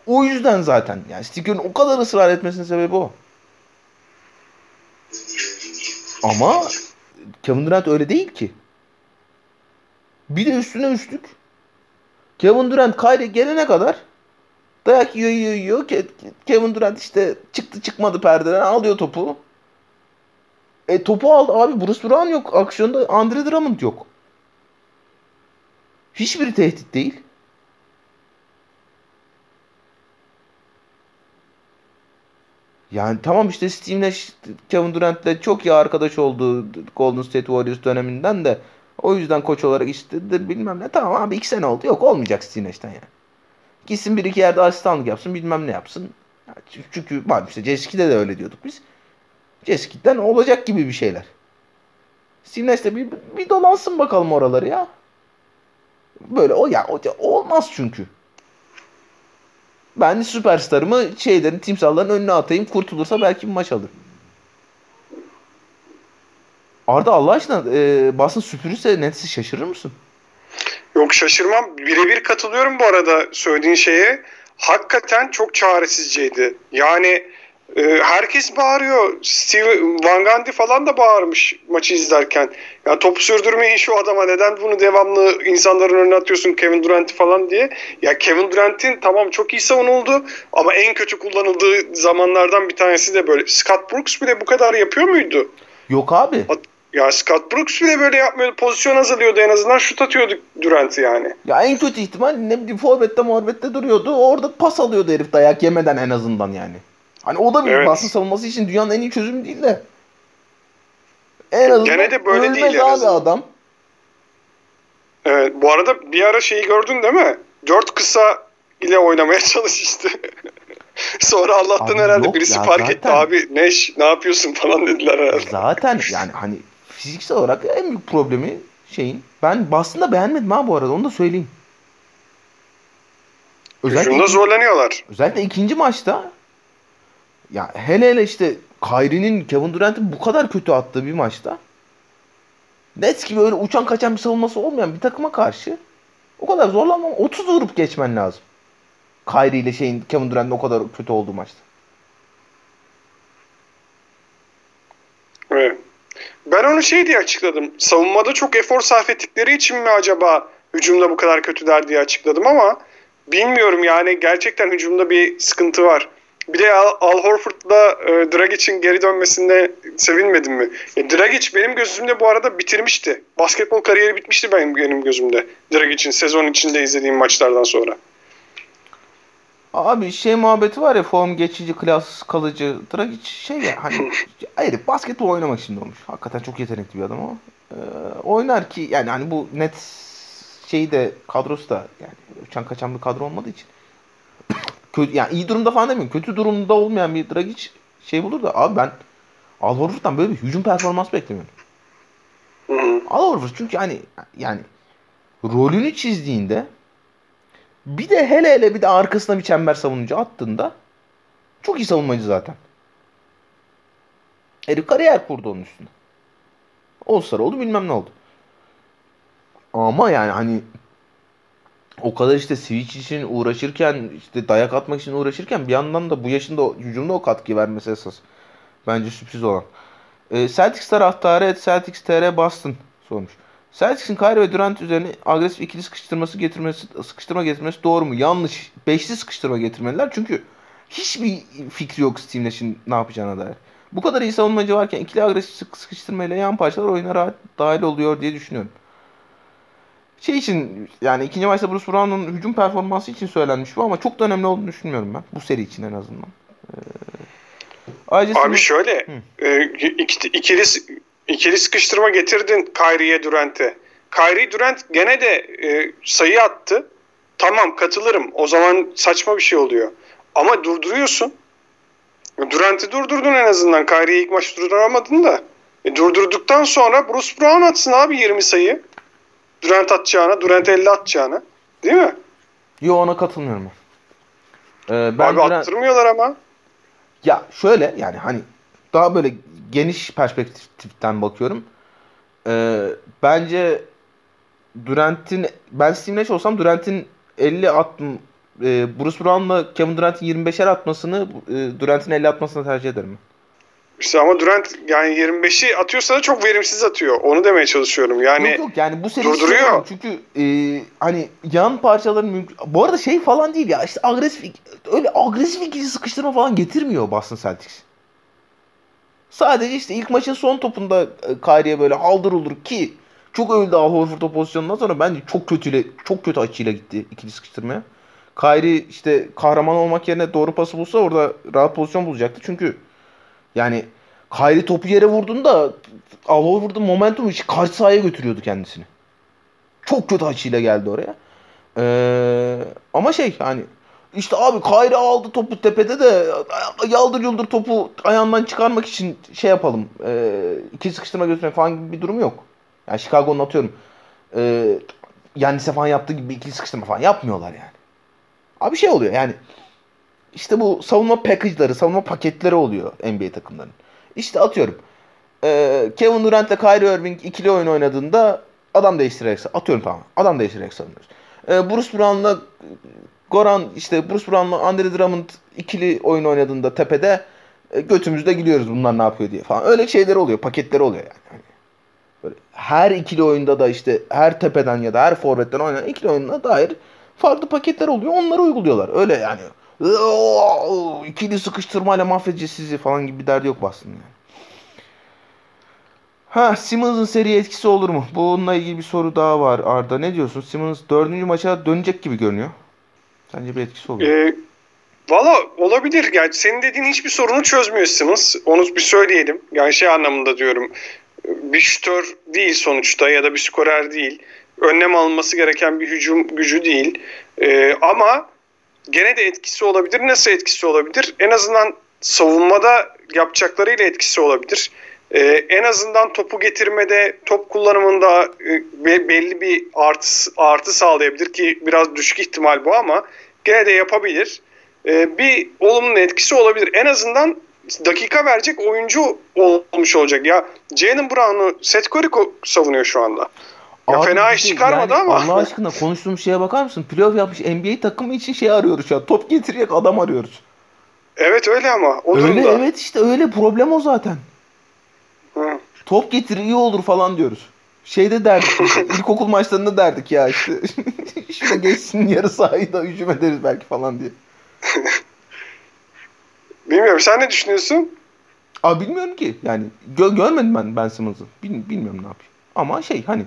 O yüzden zaten yani Steve Curry'nin o kadar ısrar etmesinin sebebi o. Ama Kevin Durant öyle değil ki. Bir de üstüne üstlük Kevin Durant Kyrie gelene kadar dayak yiyor. Kevin Durant işte çıktı çıkmadı perdeden alıyor topu. Topu aldı abi Bruce Brown yok. Aksiyonda Andre Drummond yok. Hiçbiri tehdit değil. Yani tamam işte Steve'le Kevin Durant'le çok iyi arkadaş oldu Golden State Warriors döneminden de. O yüzden koç olarak istedi bilmem ne. Tamam abi 2 sene oldu. Yok olmayacak Stineş'ten yani. Gitsin bir iki yerde asistanlık yapsın bilmem ne yapsın. Çünkü bak işte Ceski'de de öyle diyorduk biz. Ceski'den olacak gibi bir şeyler. Stineş'te bir dolansın bakalım oraları ya. Böyle o ya olmaz çünkü. Ben süperstarımı timsalların önüne atayım. Kurtulursa belki bir maç alır. Arda Allah aşkına basın süpürürse Nets'i şaşırır mısın? Yok şaşırmam. Birebir katılıyorum bu arada söylediğin şeye. Hakikaten çok çaresizceydi. Yani herkes bağırıyor. Steve Van Gundy falan da bağırmış maçı izlerken. Ya topu sürdürmeyin şu adama neden bunu devamlı insanların önüne atıyorsun Kevin Durant'i falan diye. Ya Kevin Durant'in tamam çok iyi savunuldu ama en kötü kullanıldığı zamanlardan bir tanesi de böyle. Scott Brooks bile bu kadar yapıyor muydu? Yok abi. Ya Scott Brooks bile böyle yapmıyordu. Pozisyon azalıyordu en azından. Şut atıyordu Durant'ı yani. Ya en kötü ihtimal ne bileyim forvette duruyordu. Orada pas alıyordu herif dayak yemeden en azından yani. Hani o da bir evet. Basın savunması için dünyanın en iyi çözümü değil de. En azından gene de böyle değil abi azından. Adam. Evet, bu arada bir ara şeyi gördün değil mi? 4 kısa ile oynamaya çalıştı. Sonra Allah'tan abi herhalde birisi fark zaten etti abi Neş ne yapıyorsun falan dediler herhalde. Zaten yani hani fiziksel olarak en büyük problemi şeyin. Ben Boston'da beğenmedim ha bu arada, onu da söyleyeyim. Hücumda zorlanıyorlar. Özellikle ikinci maçta. Ya hele işte Kyrie'nin Kevin Durant'in bu kadar kötü attığı bir maçta. Nets gibi öyle uçan kaçan bir savunması olmayan bir takıma karşı o kadar zorlanmam. 30 vurup geçmen lazım. Kyrie ile Kevin Durant'in o kadar kötü olduğu maçta. Evet. Ben onu diye açıkladım. Savunmada çok efor sarf ettikleri için mi acaba hücumda bu kadar kötüler diye açıkladım ama bilmiyorum yani, gerçekten hücumda bir sıkıntı var. Bir de Al Horford'la Dragic'in geri dönmesine sevinmedin mi? Dragić benim gözümde bu arada bitirmişti. Basketbol kariyeri bitmişti benim gözümde. Dragic'in sezon içinde izlediğim maçlardan sonra. Abi muhabbeti var ya, form geçici, klas kalıcı. Dragić hani hayır, basketbol oynamak için olmuş. Hakikaten çok yetenekli bir adam o. Oynar ki yani hani bu net de kadrosu da yani uçan kaçan bir kadro olmadığı için. Yani iyi durumda falan demiyorum. Kötü durumda olmayan bir Dragić bulur da abi ben Al Horford'dan böyle bir hücum performansı beklemiyorum. Al Horford çünkü hani yani rolünü çizdiğinde bir de hele bir de arkasına bir çember savunucu attığında çok iyi savunmacı zaten. Herif kariyer kurdu onun üstüne. All-Star oldu, bilmem ne oldu. Ama yani hani o kadar switch için uğraşırken, dayak atmak için uğraşırken bir yandan da bu yaşında hücumda o katkıyı vermesi esas. Bence sürpriz olan. Celtics taraftarı @CelticsTR Boston sormuş. Celtics'in Kyrie ve Durant üzerine agresif ikili sıkıştırma getirmesi doğru mu? Yanlış. Beşli sıkıştırma getirmeliler çünkü hiçbir fikri yok Steve Nash'in ne yapacağına dair. Bu kadar iyi savunmacı varken ikili agresif sıkıştırmayla yan parçalar oyuna rahat dahil oluyor diye düşünüyorum. İçin yani ikinci maçta Bruce Brown'un hücum performansı için söylenmiş bu ama çok da önemli olduğunu düşünmüyorum ben. Bu seri için en azından. Ayrıca abi şöyle ikili sıkıştırma getirdin Kyrie'ye, Durant'e. Kyrie Durant gene de sayı attı. Tamam, katılırım. O zaman saçma bir şey oluyor. Ama durduruyorsun. Durant'i durdurdun en azından. Kyrie'yi ilk maç durduramadın da. Durdurduktan sonra Bruce Brown atsın abi 20 sayı. Durant 50 atacağına. Değil mi? Yo, ona katılmıyorum. Abi attırmıyorlar ama. Ya şöyle yani hani daha böyle geniş perspektiften bakıyorum. Bence ben Steve Nash olsam Durant'in 50 attım. Bruce Brown'la Kevin Durant'in 25'er atmasını Durant'in 50 atmasını tercih ederim. İşte ama Durant yani 25'i atıyorsa da çok verimsiz atıyor. Onu demeye çalışıyorum. Yani yok yani bu seri durduruyor. Çünkü hani yan parçaların mümkün. Bu arada falan değil ya. Agresif ikili sıkıştırma falan getirmiyor Boston Celtics. Sadece ilk maçın son topunda Kyrie'ye böyle haldır uldur ki çok övüldü Al Horford o pozisyonundan sonra bence çok kötü açıyla gitti ikili sıkıştırmaya. Kyrie kahraman olmak yerine doğru pası bulsa orada rahat pozisyon bulacaktı. Çünkü yani Kyrie topu yere vurduğunda Al Horford'un momentumu karşı sahaya götürüyordu kendisini. Çok kötü açıyla geldi oraya. Ama hani abi Kyrie aldı topu tepede de yaldır yıldır topu ayağından çıkarmak için yapalım. İki sıkıştırma götürmek falan gibi bir durum yok. Yani Chicago'nun atıyorum Giannis'e falan yaptığı gibi ikili sıkıştırma falan yapmıyorlar yani. Abi oluyor yani. Bu savunma package'ları, savunma paketleri oluyor NBA takımlarının. Atıyorum. Kevin Durant ile Kyrie Irving ikili oyun oynadığında adam değiştirerek Adam değiştirerek savunuyoruz. Bruce Brown'la Goran Bruce Brown'la Andre Drummond ikili oyun oynadığında tepede götümüzde gülüyoruz bunlar ne yapıyor diye falan. Öyle şeyler oluyor, paketler oluyor yani. Böyle her ikili oyunda da her tepeden ya da her forvetten oynanan ikili oyununa dair farklı paketler oluyor. Onları uyguluyorlar. Öyle yani. İkili sıkıştırmayla mahvedeceğiz sizi falan gibi bir derdi yok aslında yani. Simmons'ın seri etkisi olur mu? Bununla ilgili bir soru daha var Arda. Ne diyorsun? Simmons 4. maça dönecek gibi görünüyor. Sence bir etkisi olur mu? Valla olabilir. Yani senin dediğin hiçbir sorunu çözmüyor Simmons. Onu bir söyleyelim. Yani anlamında diyorum. Bir şütör değil sonuçta ya da bir skorer değil. Önlem alınması gereken bir hücum gücü değil. Ama gene de etkisi olabilir. Nasıl etkisi olabilir? En azından savunmada yapacaklarıyla etkisi olabilir. En azından topu getirmede, top kullanımında belli bir artı sağlayabilir ki biraz düşük ihtimal bu ama gene de yapabilir. Bir olumlu etkisi olabilir. En azından dakika verecek oyuncu olmuş olacak. Ya Jalen Brown'u Seth Curry savunuyor şu anda. Ya abi fena iş çıkarmadı yani ama. Allah aşkına konuştuğum şeye bakar mısın? Playoff yapmış NBA takımı için şey arıyoruz ya. Top getirecek adam arıyoruz. Evet öyle ama. O öyle durumda. Evet işte öyle problem o zaten. Hı. Top getir iyi olur falan diyoruz. Şeyde derdik. İlkokul maçlarında derdik ya işte. İşte geçsin yarı sahayı da hücum ederiz belki falan diye. Bilmiyorum. Sen ne düşünüyorsun? Abi bilmiyorum ki. Yani görmedim ben Simmons'ı. Bilmiyorum ne yapayım. Ama şey hani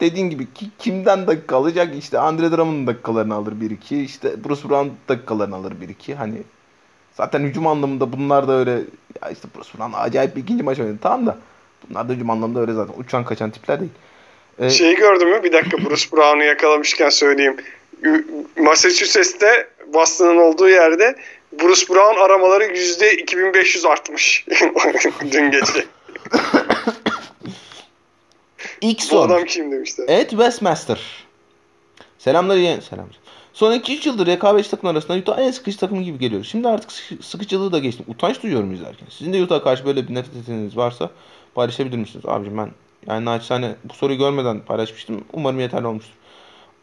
dediğin gibi kimden dakika alacak? İşte Andre Drummond'un dakikalarını alır 1-2. İşte Bruce Brown dakikalarını alır 1-2. Hani zaten hücum anlamında bunlar da öyle ya işte Bruce Brown acayip bir ikinci maç oynadı. Tamam da bunlar da hücum anlamında öyle zaten. Uçan kaçan tipler değil. Şeyi gördün mü? Bir dakika Bruce Brown'u yakalamışken söyleyeyim. Massachusetts'te Boston'ın olduğu yerde Bruce Brown aramaları %2500 artmış dün gece. İlk bu soru. Adam kim demişler? Ed Westmaster. Selamlar yine. Selamlar. Son 2-3 yıldır rekabetçi takımlar arasında Utah en sıkıcı takımı gibi geliyor. Şimdi artık sıkıcılığı da geçtim. Utanç duyuyorum izlerken. Sizin de Utah'a karşı böyle bir nefretiniz varsa paylaşabilir misiniz? Abicim ben yani naçizane bu soruyu görmeden paylaşmıştım. Umarım yeterli olmuştur.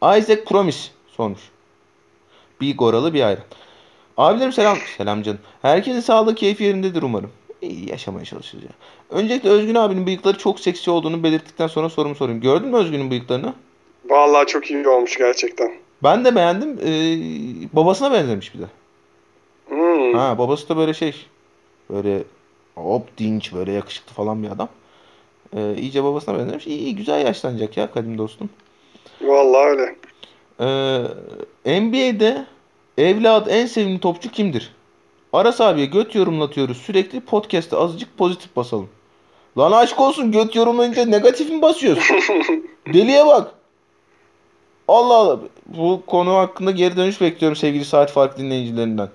Isaac Promis sormuş. Bir goralı bir ayran. Abilerim selam. Selam canım. Herkesin sağlığı keyfi yerindedir umarım. İyi yaşamaya çalışacağız ya. Öncelikle Özgün abinin bıyıkları çok seksi olduğunu belirttikten sonra sorumu sorayım. Gördün mü Özgün'ün bıyıklarını? Vallahi çok iyi olmuş gerçekten. Ben de beğendim. Babasına benzemiş bir de. Hmm. Ha, babası da böyle şey. Böyle hop dinç böyle yakışıklı falan bir adam. İyice babasına benzemiş. İyi güzel yaşlanacak ya kadim dostum. Vallahi öyle. NBA'de evladı en sevimli topçu kimdir? Aras abiye göt yorumlatıyoruz. Sürekli podcast'te azıcık pozitif basalım. Lan aşk olsun göt yorumlayınca negatif mi basıyorsun? Deliye bak. Allah Allah. Bu konu hakkında geri dönüş bekliyorum sevgili Saat Fark dinleyicilerinden.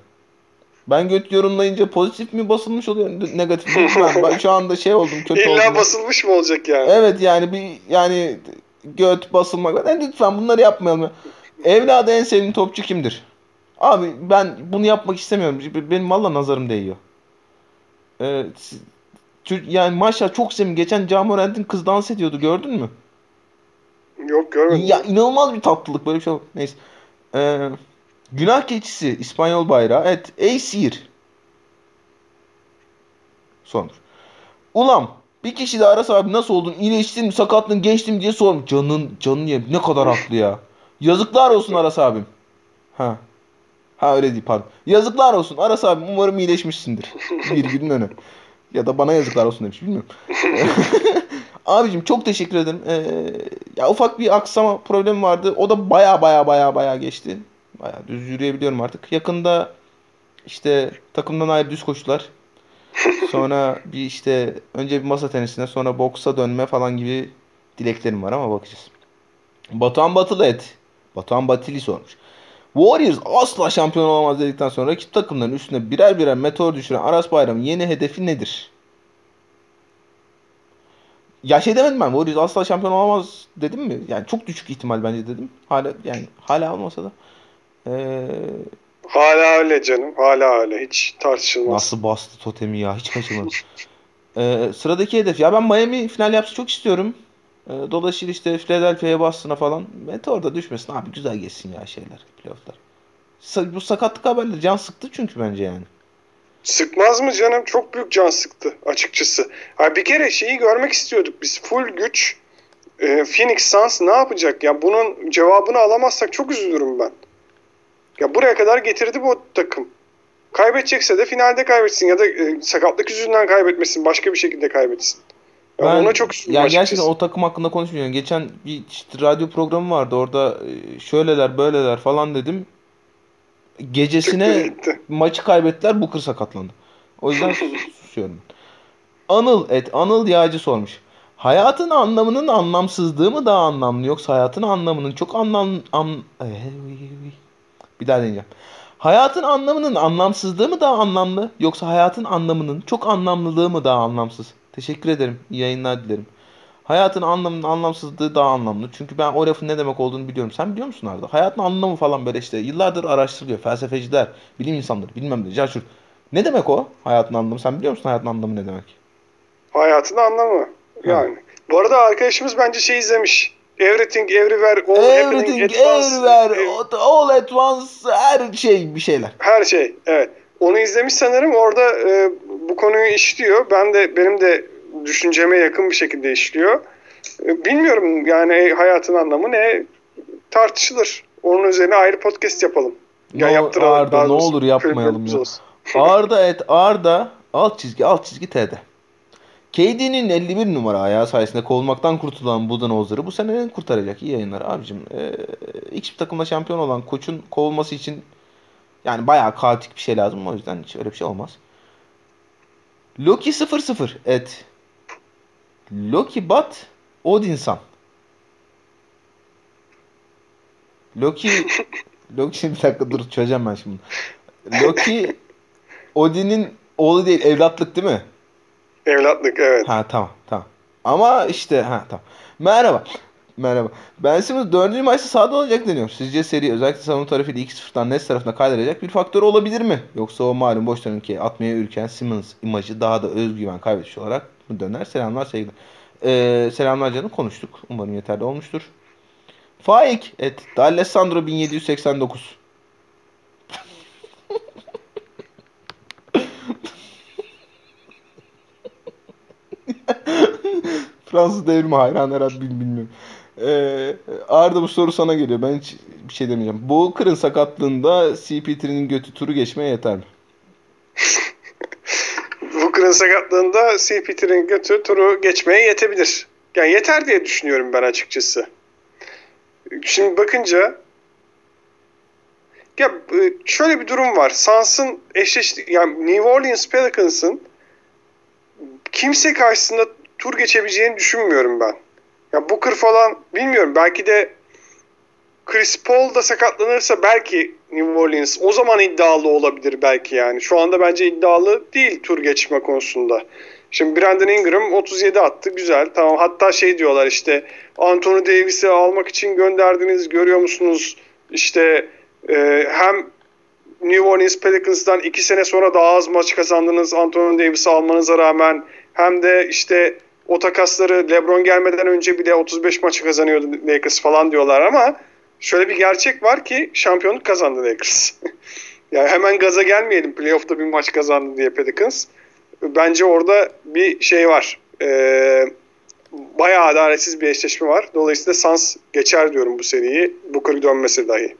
Ben göt yorumlayınca pozitif mi basılmış oluyor? Negatif mi? Ben şu anda şey oldum kötü oldum. İlla basılmış mı olacak yani? Evet yani yani göt basılmak. Yani lütfen bunları yapmayalım. Evladı en sevimli topçu kimdir? Abi ben bunu yapmak istemiyorum. Benim valla nazarım değiyor. Yani maşallah çok sevim. Geçen Can Morant'in kız dans ediyordu. Gördün mü? Yok görmedim. Ya inanılmaz bir tatlılık. Böyle bir şey oldu. Neyse. Günah keçisi. İspanyol bayrağı. Evet. Ey sihir. Sonra. Ulam. Bir kişi de Aras abi nasıl oldun? İyileştin mi? Sakatlığın geçti mi diye sormuş. Canın ya. Ne kadar haklı ya. Yazıklar olsun Aras abim. Ha öyle değil pardon. Yazıklar olsun Aras abi umarım iyileşmişsindir. Bir günün önü. Ya da bana yazıklar olsun demiş bilmiyorum. Abicim çok teşekkür ederim. Ya ufak bir aksama problemi vardı. O da baya geçti. Baya düz yürüyebiliyorum artık. Yakında işte takımdan ayrı düz koşular. Sonra bir işte önce bir masa tenisine sonra boksa dönme falan gibi dileklerim var ama bakacağız. Batuhan Batili sormuş. Warriors asla şampiyon olamaz dedikten sonra rakip takımların üstüne birer birer meteor düşüren Aras Bayram'ın yeni hedefi nedir? Ya şey demedim ben. Warriors asla şampiyon olamaz dedim mi? Yani çok düşük ihtimal bence dedim. Hala olmasa da. Hala öyle canım. Hala öyle. Hiç tartışılmaz. Nasıl bastı totemi ya? Hiç kaçırmadı. Sıradaki hedef. Ya ben Miami final yapsa çok istiyorum. Dolayısıyla işte Philadelphia'ya Boston'a falan. Meteor da düşmesin abi. Güzel geçsin ya şeyler. Playoff'lar. Bu sakatlık haberleri can sıktı çünkü bence yani. Sıkmaz mı canım? Çok büyük can sıktı açıkçası. Ha, bir kere şeyi görmek istiyorduk biz. Full güç. Phoenix Suns ne yapacak? Ya bunun cevabını alamazsak çok üzülürüm ben. Ya buraya kadar getirdi bu takım. Kaybedecekse de finalde kaybetsin ya da sakatlık yüzünden kaybetmesin. Başka bir şekilde kaybetsin. Ben ona çok üzüldüm açıkçası. Gerçekten o takım hakkında konuşmuyorum. Geçen bir işte radyo programı vardı. Orada şöyleler böyleler falan dedim. Gecesine maçı kaybettiler. Booker sakatlandı. O yüzden susuyorum. Anıl Yağcı sormuş. Hayatın anlamının anlamsızlığı mı daha anlamlı yoksa hayatın anlamının çok anlamlı... Bir daha deneyeceğim. Hayatın anlamının anlamsızlığı mı daha anlamlı, yoksa hayatın anlamının çok anlamlılığı mı daha anlamsız? Teşekkür ederim. İyi yayınlar dilerim. Hayatın anlamının anlamsızlığı daha anlamlı. Çünkü ben o lafın ne demek olduğunu biliyorum. Sen biliyor musun Arda? Hayatın anlamı falan böyle işte yıllardır araştırılıyor. Felsefeciler, bilim insanları, bilmem ne. Carşur. Ne demek o? Hayatın anlamı. Sen biliyor musun hayatın anlamı ne demek? Hayatın anlamı. Yani. Ha. Bu arada arkadaşımız bence şey izlemiş. Everything, everywhere, all, everything, everywhere, all at once, her şey bir şeyler. Her şey, evet. Onu izlemiş sanırım. Orada bu konuyu işliyor. Benim de düşünceme yakın bir şekilde işliyor. Bilmiyorum yani hayatın anlamı ne, tartışılır. Onun üzerine ayrı podcast yapalım. Ya yaptıralım. Arda ne olur yapmayalım ya. Arda et Arda alt çizgi TD. KD'nin 51 numara ayağı sayesinde kovulmaktan kurtulan Budenholzer'ı bu sene kurtaracak. İyi yayınlar abicim. X takımla şampiyon olan koçun kovulması için yani bayağı kaotik bir şey lazım. O yüzden hiç öyle bir şey olmaz. Loki 00 et Loki bat Odinsan. Loki bir dakika dur çözeceğim ben şimdi. Loki Odin'in oğlu değil, evlatlık değil mi? Evlatlık, evet. Ha tamam. Ama işte tamam. Merhaba. Ben şimdi 4. maçta sahada olacak deniyor. Sizce seri özellikle savunma tarafıyla 2-0'dan Nets tarafına kaydıracak bir faktör olabilir mi? Yoksa o malum boş dönünki atmaya ürken Simmons imajı daha da özgüven kaybediş olarak mı döner? Selamlar sevgiler. Selamlar canım, konuştuk. Umarım yeterli olmuştur. Faik et D'Alessandro 1789. Fransız devrimi hayran herhalde bilmiyorum. Arda bu soru sana geliyor. Ben hiç bir şey demeyeceğim. Booker'ın sakatlığında CP3'nin götü turu geçmeye yeter mi? Booker'ın sakatlığında CP3'nin götü turu geçmeye yetebilir. Yani yeter diye düşünüyorum ben açıkçası. Şimdi bakınca ya şöyle bir durum var. Suns'ın yani New Orleans Pelicans'ın kimse karşısında tur geçebileceğini düşünmüyorum ben. Ya Booker falan bilmiyorum. Belki de Chris Paul da sakatlanırsa belki New Orleans o zaman iddialı olabilir belki yani. Şu anda bence iddialı değil tur geçme konusunda. Şimdi Brandon Ingram 37 attı. Güzel. Tamam. Hatta şey diyorlar işte Anthony Davis'i almak için gönderdiniz. Görüyor musunuz? İşte hem New Orleans Pelicans'dan 2 sene sonra daha az maç kazandınız Anthony Davis'i almanıza rağmen. Hem de işte o takasları LeBron gelmeden önce bile 35 maçı kazanıyordu Lakers falan diyorlar ama şöyle bir gerçek var ki şampiyonluk kazandı Lakers. Yani hemen gaza gelmeyelim playoff'ta bir maç kazandı diye Pelicans. Bence orada bir şey var. Bayağı adaletsiz bir eşleşme var. Dolayısıyla Suns geçer diyorum bu seriyi. Booker dönmesi dahi.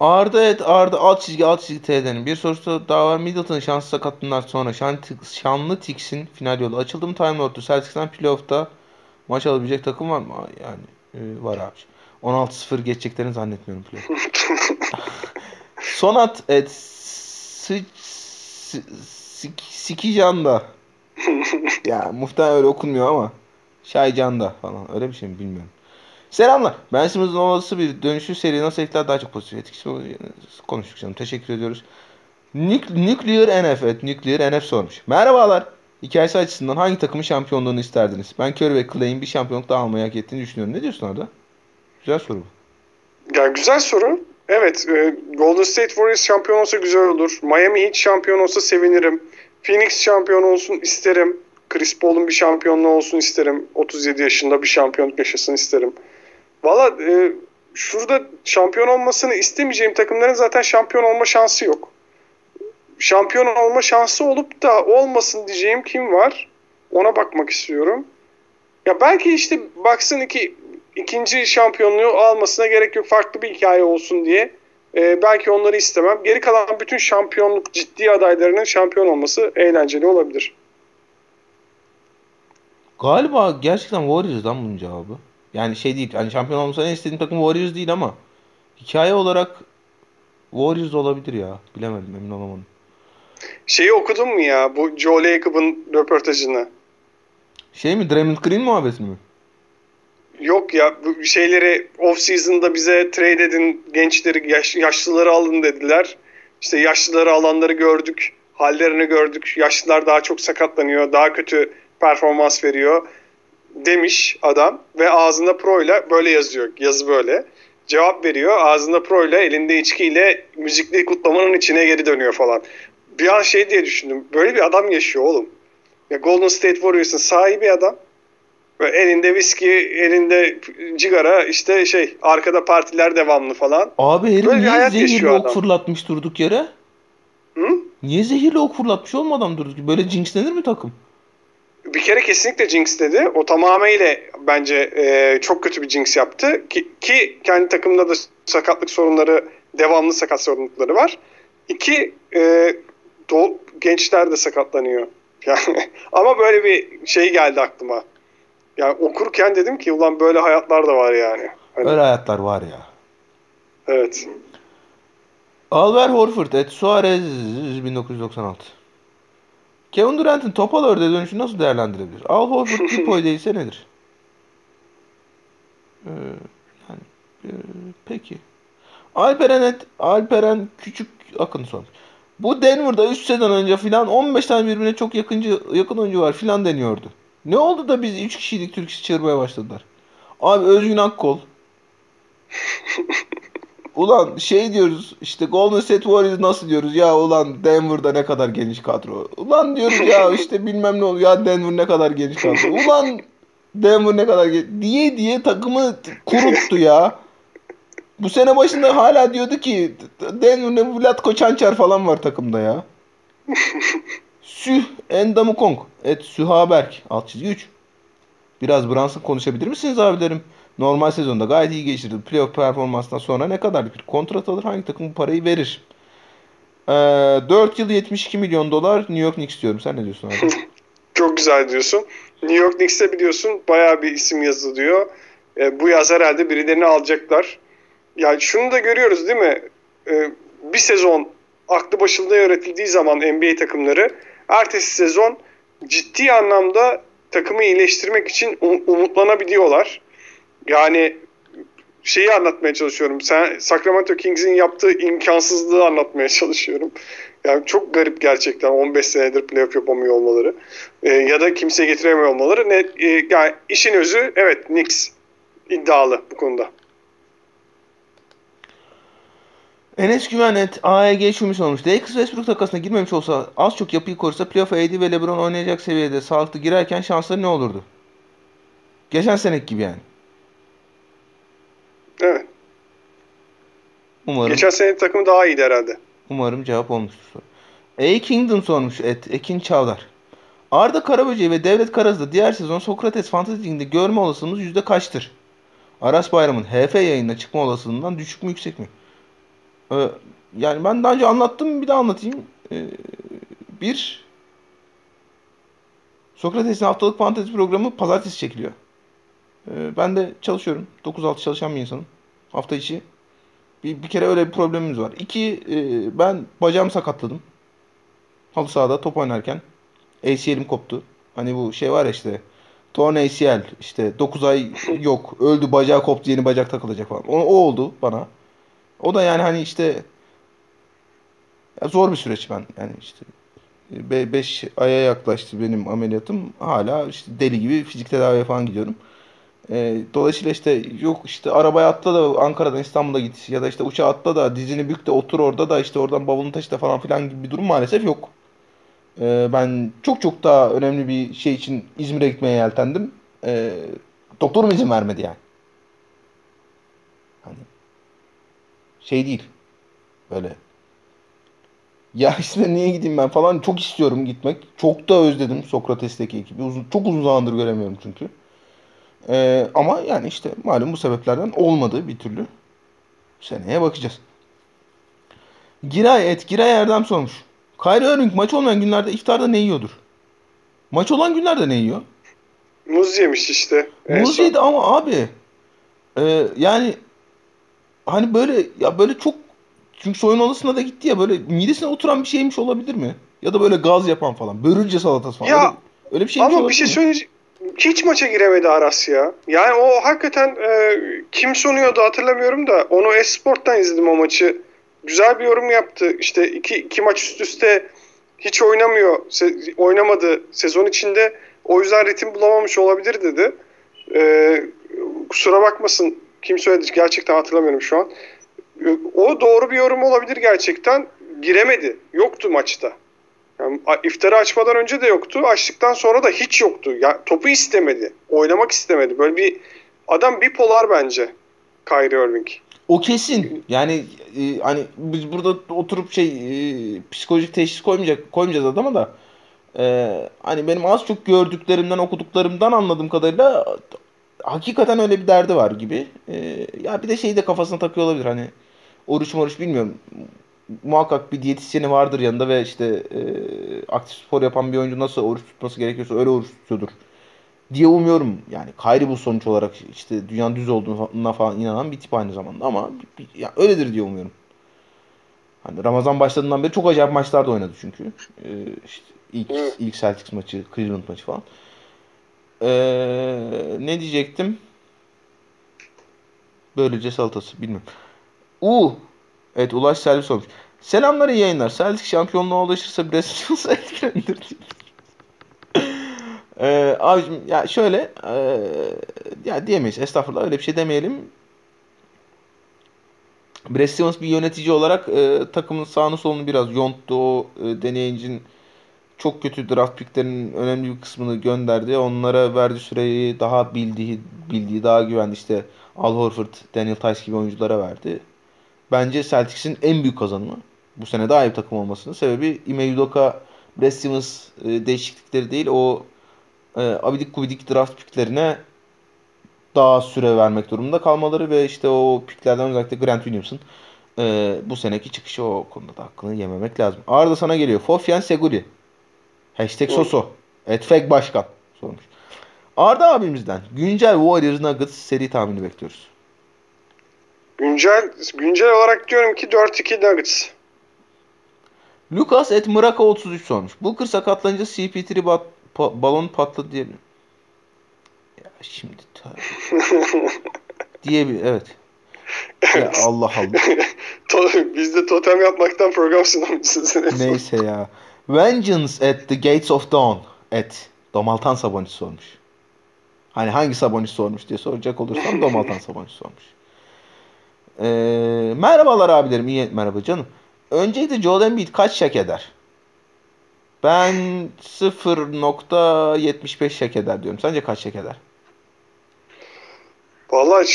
Arda alt çizgi TD'nin bir sorusu daha var. Middleton'ın şanslı sakatlığından sonra şanlı Ticks'in final yolu açıldı mı? Time Lord'u Celtics'ten playoff'ta maç alabilecek takım var mı? Yani var abi. 16-0 geçeceklerini zannetmiyorum playoff. Sonat et Sikijanda. Ya muhtemelen öyle okunmuyor ama Şaycanda falan öyle bir şey mi bilmiyorum. Selamlar. Ben sizin olası bir dönüşü seri nasıl etkiler daha çok pozitif etkisi oluyor. Konuştuk canım. Teşekkür ediyoruz. Nuclear NF sormuş. Merhabalar. Hikayesi açısından hangi takımın şampiyonluğunu isterdiniz? Ben Curry ve Clay'in bir şampiyonluk daha almayı hak ettiğini düşünüyorum. Ne diyorsun orada? Güzel soru bu. Yani güzel soru. Evet. Golden State Warriors şampiyon olsa güzel olur. Miami Heat şampiyon olsa sevinirim. Phoenix şampiyon olsun isterim. Chris Paul'un bir şampiyonluğu olsun isterim. 37 yaşında bir şampiyonluk yaşasın isterim. Valla şurada şampiyon olmasını istemeyeceğim takımların zaten şampiyon olma şansı yok. Şampiyon olma şansı olup da olmasın diyeceğim kim var? Ona bakmak istiyorum. Ya belki işte baksın ki ikinci şampiyonluğu almasına gerek yok. Farklı bir hikaye olsun diye. Belki onları istemem. Geri kalan bütün şampiyonluk ciddi adaylarının şampiyon olması eğlenceli olabilir. Galiba gerçekten Warriors'dan bunun cevabı. Yani şey değil. Yani şampiyon olmasını en istediğim takım Warriors değil ama hikaye olarak Warriors olabilir ya. Bilemedim, emin olamadım. Şeyi okudun mu ya? Bu Joel Jacob'ın röportajını. Şey mi? Draymond Green muhabbeti mi? Yok ya, bu şeyleri off season'da bize trade edin, gençleri, yaşlıları alın dediler. İşte yaşlıları alanları gördük, hallerini gördük. Yaşlılar daha çok sakatlanıyor, daha kötü performans veriyor demiş adam ve ağzında pro ile böyle yazıyor. Yazı böyle. Cevap veriyor. Ağzında pro ile, elinde içkiyle, müzikli kutlamanın içine geri dönüyor falan. Bir an şey diye düşündüm. Böyle bir adam yaşıyor oğlum. Ya Golden State Warriors'ın sahibi adam. Böyle elinde viski, elinde cigara, işte şey, arkada partiler devamlı falan. Abi herif böyle niye zehirli ok fırlatmış durduk yere? Hı? Niye zehirli ok fırlatmış olmadan durduk? Böyle jinxlenir mi takım? Bir kere kesinlikle jinx dedi. O tamamıyla bence çok kötü bir jinx yaptı. Ki kendi takımında da sakatlık sorunları, devamlı sakat sorunlukları var. İki, gençler de sakatlanıyor. Yani, ama böyle bir şey geldi aklıma. Yani okurken dedim ki ulan böyle hayatlar da var yani. Hani... Böyle hayatlar var ya. Evet. Al Horford, Ed Suarez 1996. Kevin Durant'ın topal ördeğe dönüşü nasıl değerlendirebilir? Al Horford tipoy değilse nedir? Peki. Alperen Küçük Akın son. Bu Denver'da 3 sezon önce filan 15 tane birbirine çok yakın oyuncu var filan deniyordu. Ne oldu da biz 3 kişilik Türk işi çığırmaya başladılar? Abi Özgün Akkol. Ulan şey diyoruz işte, Golden State Warriors nasıl diyoruz? Ya ulan Denver'da ne kadar geniş kadro. Ulan diyoruz ya işte bilmem ne oluyor. Ya Denver ne kadar geniş kadro. Ulan Denver ne kadar geniş. Diye takımı kuruttu ya. Bu sene başında hala diyordu ki Denver'da Vlad Koçançar falan var takımda ya. Süh Endamukong. Et Sühaberk. Alt çizgi 3. Biraz Brunson konuşabilir misiniz abilerim? Normal sezonda gayet iyi geçirdi. Playoff performansından sonra ne kadarlık bir kontrat alır? Hangi takım bu parayı verir? 4 yıl $72 milyon New York Knicks diyorum. Sen ne diyorsun abi? Çok güzel diyorsun. New York Knicks'te biliyorsun bayağı bir isim yazılıyor. Bu yaz herhalde birilerini alacaklar. Yani şunu da görüyoruz değil mi? Bir sezon aklı başında yönetildiği zaman NBA takımları, ertesi sezon ciddi anlamda takımı iyileştirmek için umutlanabiliyorlar. Yani şeyi anlatmaya çalışıyorum. Sacramento Kings'in yaptığı imkansızlığı anlatmaya çalışıyorum. Yani çok garip gerçekten 15 senedir playoff yapamıyor olmaları. Ya da kimseye getiremiyor olmaları. Yani işin özü, evet, Knicks iddialı bu konuda. Enes Güvenet, AEG şumuş olmuş. Lakers Westbrook takasına girmemiş olsa, az çok yapıyı korusa, playoff'a AD ve LeBron oynayacak seviyede sağlıklı girerken şansları ne olurdu? Geçen seneki gibi yani. Evet. Umarım. Geçen sene takımı daha iyiydi herhalde. Umarım cevap olmuştur. Kingdom sormuş Ekin Çavdar. Arda Karaböcek ve Devlet Karaz'da diğer sezon Sokrates Fantasy Ligi'nde görme olasılığımız yüzde kaçtır? Aras Bayram'ın HF yayınına çıkma olasılığından düşük mü yüksek mi? Yani ben daha önce anlattım, bir daha anlatayım. Bir, Sokrates'in haftalık fantezi programı pazartesi çekiliyor. Ben de çalışıyorum. 9-6 çalışan bir insanım. Hafta içi. Bir kere öyle bir problemimiz var. İki, ben bacağımı sakatladım. Halı sahada top oynarken. ACL'im koptu. Hani bu şey var ya işte. Torn ACL. İşte 9 ay yok. Öldü, bacağı koptu, yeni bacak takılacak falan. O oldu bana. O da yani hani işte zor bir süreç, ben yani işte 5 aya yaklaştı benim ameliyatım, hala işte deli gibi fizik tedaviye falan gidiyorum. Dolayısıyla işte yok işte arabaya atla da Ankara'dan İstanbul'a git, ya da işte uçağa atla da dizini bük de otur orada da işte oradan bavulunu taşı da falan filan gibi bir durum maalesef yok. Ben çok daha önemli bir şey için İzmir'e gitmeye yeltendim. Doktorum izin vermedi yani. Hani şey değil. Böyle. Ya işte niye gideyim ben falan. Çok istiyorum gitmek. Çok da özledim Sokrates'teki ekibi. Çok uzun zamandır göremiyorum çünkü. Ama yani işte malum bu sebeplerden olmadı bir türlü. Seneye bakacağız. Giray Erdem sormuş. Kyrie Irving maç olmayan günlerde iftarda ne yiyordur? Maç olan günlerde ne yiyor? Muz yemiş işte. Muz yedi ama abi. Yani hani böyle ya, böyle çok, çünkü soyun odasına da gitti ya, böyle midesine oturan bir şeymiş olabilir mi? Ya da böyle gaz yapan falan. Börülce salatası falan. Ya, öyle bir şeymiş olabilir mi? Ama bir şey söyleyeceğim. hiç maça giremedi Aras ya. Yani o hakikaten kim sonuyordu hatırlamıyorum da onu Esport'tan izledim o maçı. Güzel bir yorum yaptı. İşte iki maç üst üste hiç oynamıyor. Oynamadı sezon içinde. O yüzden ritim bulamamış olabilir dedi. Kusura bakmasın kim söyledi gerçekten hatırlamıyorum şu an. O doğru bir yorum olabilir gerçekten. Giremedi. Yoktu maçta. Yani iftara açmadan önce de yoktu. Açtıktan sonra da hiç yoktu. Yani topu istemedi. Oynamak istemedi. Böyle bir adam bipolar bence. Kyrie Irving. O kesin. Yani hani biz burada oturup psikolojik teşhis koymayacağız adama da. Hani benim az çok gördüklerimden, okuduklarımdan anladığım kadarıyla hakikaten öyle bir derdi var gibi. Ya bir de şeyi de kafasına takıyor olabilir. Hani oruç bilmiyorum. Muhakkak bir diyetisyeni vardır yanında ve işte aktif spor yapan bir oyuncu nasıl oruç tutması gerekiyorsa öyle oruç tutuyordur diye umuyorum. Yani Kyrie bu sonuç olarak işte dünyanın düz olduğuna falan inanan bir tip aynı zamanda ama yani öyledir diye umuyorum. Hani Ramazan başladığından beri çok acayip maçlarda oynadı çünkü. İşte ilk Celtics maçı, Cleveland maçı falan. Ne diyecektim? Böylece salatası bilmiyorum. Evet, Ulaş servis olmuş. Selamlar, iyi yayınlar. Celtic şampiyonluğa ulaşırsa Brezilya etkilenir. Abicim ya şöyle ya diyemeyiz. Estağfurullah öyle bir şey demeyelim. Brezilya bir yönetici olarak takımın sağını solunu biraz yonttu. O deneyincin çok kötü draft picklerinin önemli bir kısmını gönderdi. Onlara verdiği süreyi daha bildiği daha güvenli işte Al Horford, Daniel Tice gibi oyunculara verdi. Bence Celtics'in en büyük kazanımı bu sene daha iyi bir takım olmasının sebebi Ime Udoka, Brad Stevens değişiklikleri değil, o abidik kubidik draft picklerine daha süre vermek durumunda kalmaları ve işte o picklerden özellikle Grant Williams'ın bu seneki çıkışı o konuda da hakkını yememek lazım. Arda sana geliyor. Fofyan Seguli. #Soso. @Feg Başkan sormuş. Arda abimizden güncel Warriors Nuggets seri tahmini bekliyoruz. Güncel olarak diyorum ki 4-2 Nuggets. Lucas @Mıraka 33 sormuş. Booker sakatlanınca CP3 balon patladı diyebilirim. Ya şimdi diyebilir. Evet. Allah Allah. Biz de totem yapmaktan program sunamışsınız. Neyse ya. Vengeance @TheGatesOfDawn @Domaltan Sabonis sormuş. Hani hangi Sabonis sormuş diye soracak olursam Domaltan Sabonis sormuş. Merhabalar abilerim. Merhaba canım. Öncelikle Joel Embiid kaç şek eder? Ben 0.75 şek eder diyorum. Sence kaç şek eder? Vallahi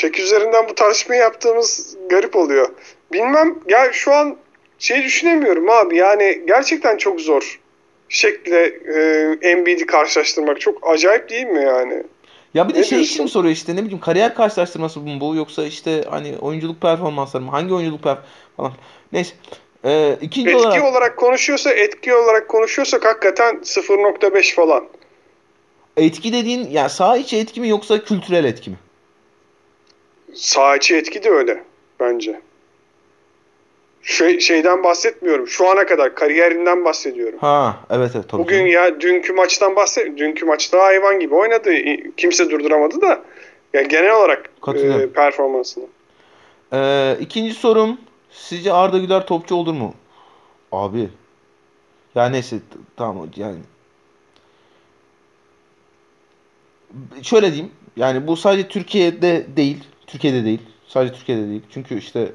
şek üzerinden bu tartışmayı yaptığımız garip oluyor. Bilmem. Ya şu an düşünemiyorum abi. Yani gerçekten çok zor. Şekle Embiid'i karşılaştırmak çok acayip değil mi yani? Ya bir de kim soruyor işte ne bileyim kariyer karşılaştırması mı bu yoksa işte hani oyunculuk performansları mı? Hangi oyunculuk falan. Neyse. Etki olarak konuşuyorsa hakikaten 0.5 falan. Etki dediğin yani saha içi etki mi yoksa kültürel etki mi? Saha içi etki de öyle bence. Şeyden bahsetmiyorum. Şu ana kadar kariyerinden bahsediyorum. Ha, evet tabii. Bugün ya dünkü maçtan bahsediyorum. Dünkü maçta hayvan gibi oynadı. Kimse durduramadı da. Yani genel olarak performansını. İkinci sorum. Sizce Arda Güler topçu olur mu? Abi. Ya neyse tamam yani. Şöyle diyeyim. Yani bu sadece Türkiye'de değil. Sadece Türkiye'de değil. Çünkü işte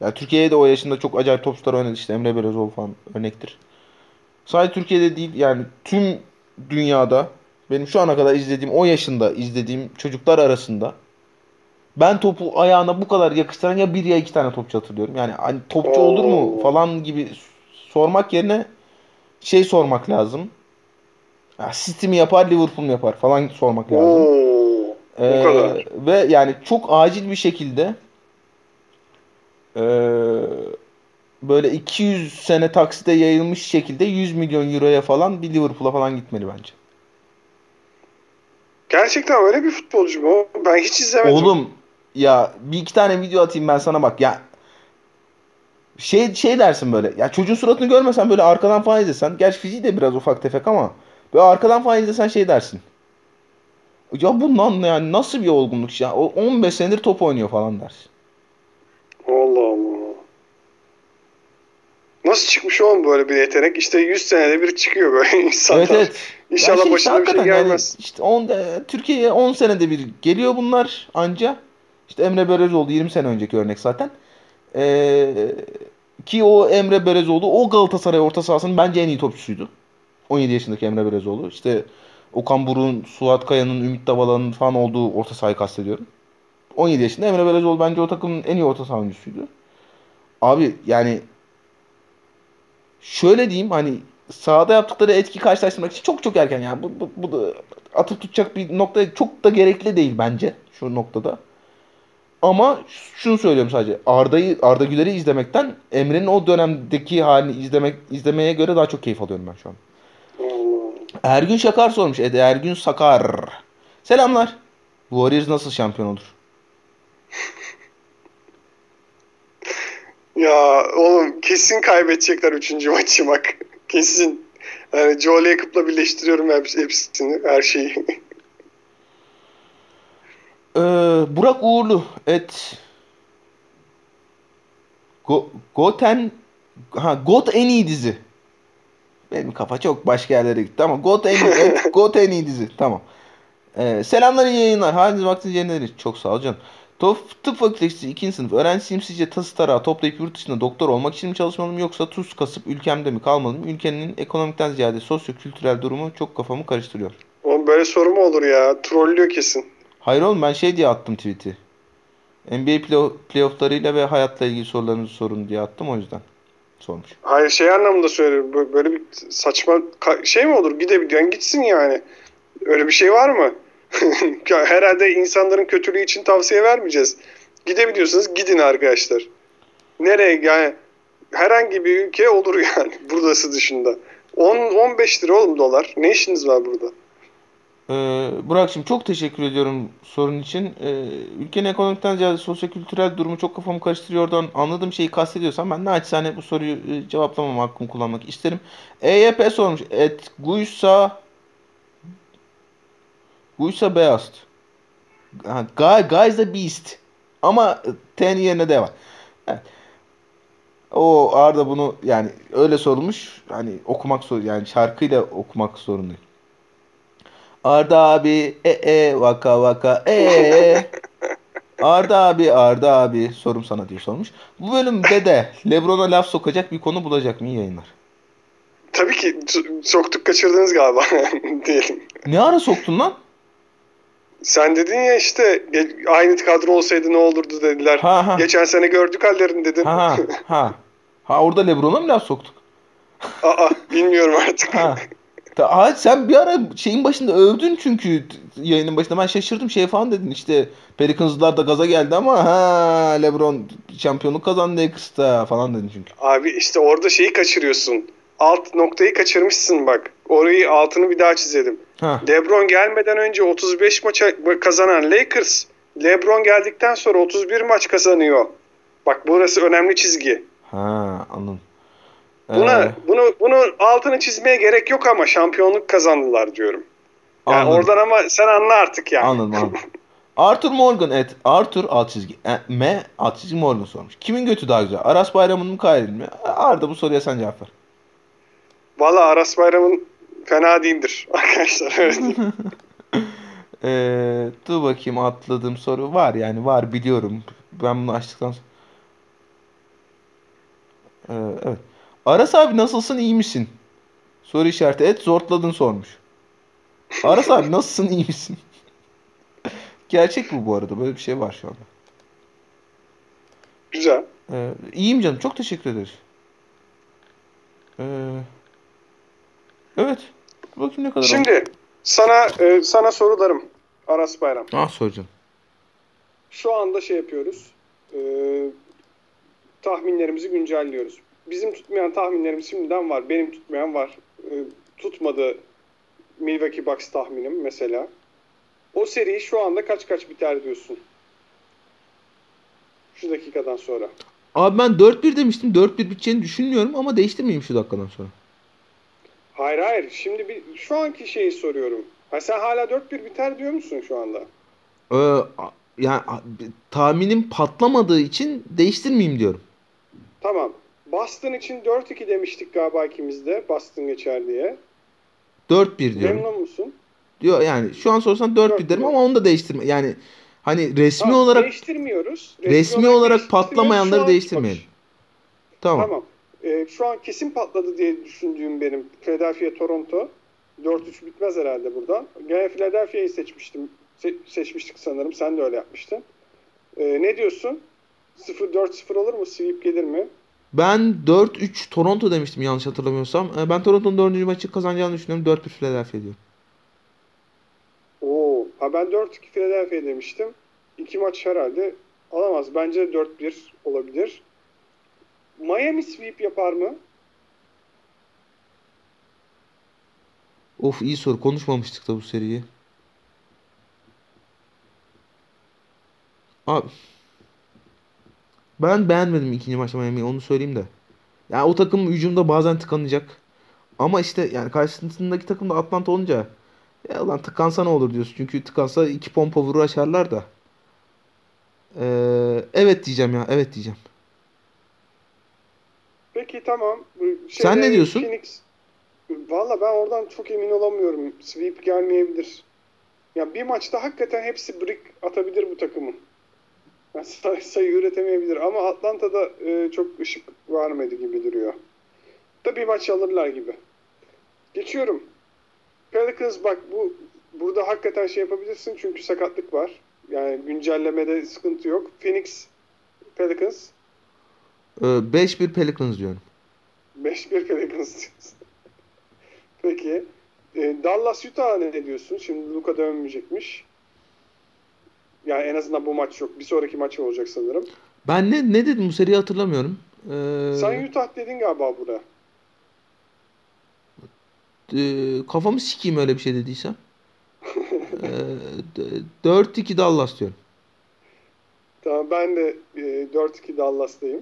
yani Türkiye'ye de o yaşında çok acayip topçular oynadı işte Emre Belözoğlu falan örnektir. Sadece Türkiye'de değil yani tüm dünyada benim şu ana kadar izlediğim o yaşında izlediğim çocuklar arasında ben topu ayağına bu kadar yakıştıran ya bir ya iki tane topçu hatırlıyorum. Yani hani topçu olur mu falan gibi sormak yerine sormak lazım. Ya City mi yapar Liverpool mu yapar falan sormak lazım. Bu kadar. Ve yani çok acil bir şekilde böyle 200 sene taksite yayılmış şekilde 100 milyon euroya falan bir Liverpool'a falan gitmeli bence. Gerçekten öyle bir futbolcu mu? Ben hiç izlemedim. Oğlum ya bir iki tane video atayım ben sana bak. Ya şey dersin böyle. Ya çocuğun suratını görmesen böyle arkadan falan izlesen. Gerçi fiziği de biraz ufak tefek ama böyle arkadan falan izlesen dersin. Ya bundan yani nasıl bir olgunluk ya? O 15 senedir top oynuyor falan dersin. Allah Allah. Nasıl çıkmış oğlum böyle bir yetenek? İşte 100 senede bir çıkıyor böyle insanlar. Evet evet. İnşallah yani başına bir şey gelmez. Yani işte Türkiye'ye 10 senede bir geliyor bunlar anca. İşte Emre Belözoğlu 20 sene önceki örnek zaten. Ki o Emre Belözoğlu o Galatasaray orta sahasının bence en iyi topçusuydu. 17 yaşındaki Emre Belözoğlu. İşte Okan Buruk'un, Suat Kaya'nın, Ümit Davala'nın falan olduğu orta sahayı kastediyorum. 17 yaşında Emre Belözoğlu bence o takımın en iyi orta saha oyuncusuydu. Abi yani şöyle diyeyim, hani sahada yaptıkları etki karşılaştırmak için çok çok erken yani. Bu da atıp tutacak bir nokta, çok da gerekli değil bence şu noktada. Ama şunu söylüyorum sadece. Arda Güler'i izlemekten Emre'nin o dönemdeki halini izlemeye göre daha çok keyif alıyorum ben şu an. Ergün Sakar sormuş. Ergün Sakar. Selamlar. Warriors nasıl şampiyon olur? Ya oğlum kesin kaybedecekler 3. maçı bak. Kesin. Yani Joel Jacob'la birleştiriyorum hepsini, her şeyi. Burak Uğurlu GOT en iyi dizi. Benim kafa çok başka yerlere gitti ama GOT en iyi dizi. Tamam. Selamlar, iyi yayınlar. Haliniz vaktiniz yerine. Çok sağ ol canım. Tıp fakültesi 2. sınıf öğrencisiyim. Sizce tası tarağı toplayıp yurt dışında doktor olmak için mi çalışmalıyım yoksa tuz kasıp ülkemde mi kalmalıyım? Ülkenin ekonomikten ziyade sosyo-kültürel durumu çok kafamı karıştırıyor. Oğlum böyle soru mu olur ya? Trollüyor kesin. Hayır oğlum, ben diye attım tweet'i. NBA playofflarıyla ve hayatla ilgili sorularınızı sorun diye attım, o yüzden sormuş. Hayır anlamında söylüyorum. Böyle bir saçma şey mi olur? Gidebiliyorsun gitsin yani. Öyle bir şey var mı? Herhalde insanların kötülüğü için tavsiye vermeyeceğiz. Gidebiliyorsanız gidin arkadaşlar. Nereye yani? Herhangi bir ülke olur yani. Buradası dışında. 10-15 lira oğlum dolar. Ne işiniz var burada? Burak'cığım çok teşekkür ediyorum sorun için. Ülkenin ekonomikten ziyade sosyo-kültürel durumu çok kafamı karıştırıyordan anladığım şeyi kastediyorsam ben naçizane bu soruyu cevaplamam hakkımı kullanmak isterim. EYP sormuş. Guysa Beast. Guys the Beast. Ama ten yerine de var. Evet. O Arda bunu yani öyle sorulmuş. Hani okumak zor yani şarkıyla okumak zorundayım. Arda abi vaka vaka Arda abi sorum sana diye sormuş. Bu bölümde de LeBron'a laf sokacak bir konu bulacak mı yayınlar? Tabii ki soktuk, kaçırdınız galiba diyelim. Ne ara soktun lan? Sen dedin ya işte aynı kadro olsaydı ne olurdu dediler. Ha. Geçen sene gördük hallerini dedin. Ha orada LeBron'a mı laf soktuk? Aa bilmiyorum artık. Ha. Sen bir ara şeyin başında övdün çünkü yayının başında ben şaşırdım falan dedin işte Pelicans'lar da gaza geldi ama LeBron şampiyonluk kazandı Lakers'ta falan dedin çünkü. Abi işte orada şeyi kaçırıyorsun. Alt noktayı kaçırmışsın bak. Orayı altını bir daha çizelim. Ha. LeBron gelmeden önce 35 maç kazanan Lakers, LeBron geldikten sonra 31 maç kazanıyor. Bak burası önemli çizgi. Ha anladım. Bunu altını çizmeye gerek yok ama şampiyonluk kazandılar diyorum. Yani anladım. Oradan ama sen anla artık yani. Anladım. Arthur Morgan Arthur alt çizgi Morgan sormuş. Kimin götü daha güzel? Aras Bayram'ın mı Kyrie'nin mi? Arda bu soruya sen cevap ver. Valla Aras Bayram'ın fena değildir arkadaşlar. Evet. Dur bakayım, atladığım soru var yani var biliyorum. Ben bunu açtıktan sonra. Evet. Aras abi nasılsın, iyi misin? Soru işareti zortladın sormuş. Aras abi nasılsın, iyi misin? Gerçek bu arada. Böyle bir şey var şu anda. Güzel. İyiyim canım. Çok teşekkür ederiz. Evet. Bakayım ne kadar şimdi oldu. sana sorularım. Aras Bayram. Soracağım. Şu anda yapıyoruz. Tahminlerimizi güncelliyoruz. Bizim tutmayan tahminlerimiz şimdiden var. Benim tutmayan var. Tutmadı Milwaukee Bucks tahminim mesela. O seriyi şu anda kaç biter diyorsun? Şu dakikadan sonra. Abi ben 4-1 demiştim. 4-1 biteceğini düşünmüyorum ama değiştirmeyeyim şu dakikadan sonra. Hayır. Şimdi şu anki şeyi soruyorum. Ha sen hala 4-1 biter diyor musun şu anda? Yani tahminim patlamadığı için değiştirmeyeyim diyorum. Tamam. Boston için 4-2 demiştik galiba ikimiz de. Boston geçer diye. 4-1 diyorum. Memnun musun? Diyor yani şu an sorsan 4-1 derim ama onu da değiştirme. Yani hani resmi tamam, olarak değiştirmiyoruz. Resmi olarak patlamayanları değiştirmeyelim. Tamam. Şu an kesin patladı diye düşündüğüm benim Philadelphia Toronto. 4-3 bitmez herhalde buradan. Gene Philadelphia'yı seçmiştik sanırım. Sen de öyle yapmıştın. Ne diyorsun? 0-4-0 olur mu? Sweep gelir mi? Ben 4-3 Toronto demiştim yanlış hatırlamıyorsam. Ben Toronto'nun 4. maçı kazanacağını düşünüyorum. 4-1 Philadelphia diyorum. Oo. Ha ben 4-2 Philadelphia demiştim. 2 maç herhalde alamaz. Bence 4-1 olabilir. Miami sweep yapar mı? Of iyi soru. Konuşmamıştık da bu seriyi. Abi. Ben beğenmedim ikinci maçta Miami'yi. Onu söyleyeyim de. Yani o takım hücumda bazen tıkanacak. Ama işte yani karşısındaki takım da Atlanta olunca ya lan tıkansa ne olur diyorsun. Çünkü tıkansa 2 pompa vurur açarlar da. Evet diyeceğim ya. Evet diyeceğim. Peki tamam. Sen ne diyorsun? Phoenix... Valla ben oradan çok emin olamıyorum. Sweep gelmeyebilir. Ya bir maçta hakikaten hepsi brick atabilir bu takımın. Yani sayı üretemeyebilir. Ama Atlanta'da çok ışık vermedi gibi duruyor. Da bir maç alırlar gibi. Geçiyorum. Pelicans bak burada hakikaten şey yapabilirsin çünkü sakatlık var. Yani güncellemede sıkıntı yok. Phoenix, Pelicans. 5-1 Pelicans diyorum. 5-1 Pelicans diyorsun. Peki. Dallas Utah ne diyorsun? Şimdi Luka dönmeyecekmiş. Yani en azından bu maç yok. Bir sonraki maç olacak sanırım. Ben ne dedim bu seriyi hatırlamıyorum. Sen Utah dedin galiba burada. Kafamı sikeyim öyle bir şey dediysem. 4-2 Dallas diyorum. Tamam ben de 4-2 Dallas'tayım.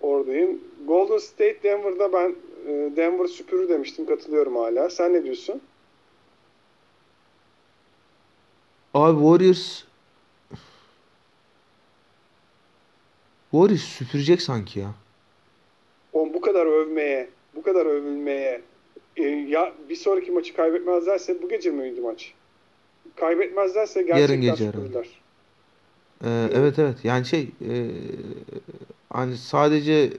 Oradayım. Golden State Denver'da ben Denver süpürür demiştim. Katılıyorum hala. Sen ne diyorsun? Abi Warriors süpürecek sanki ya. Oğlum bu kadar övülmeye ya bir sonraki maçı kaybetmezlerse bu gece miydi maç? Kaybetmezlerse gerçekten yarın gece süpürürler. Evet. Yani hani sadece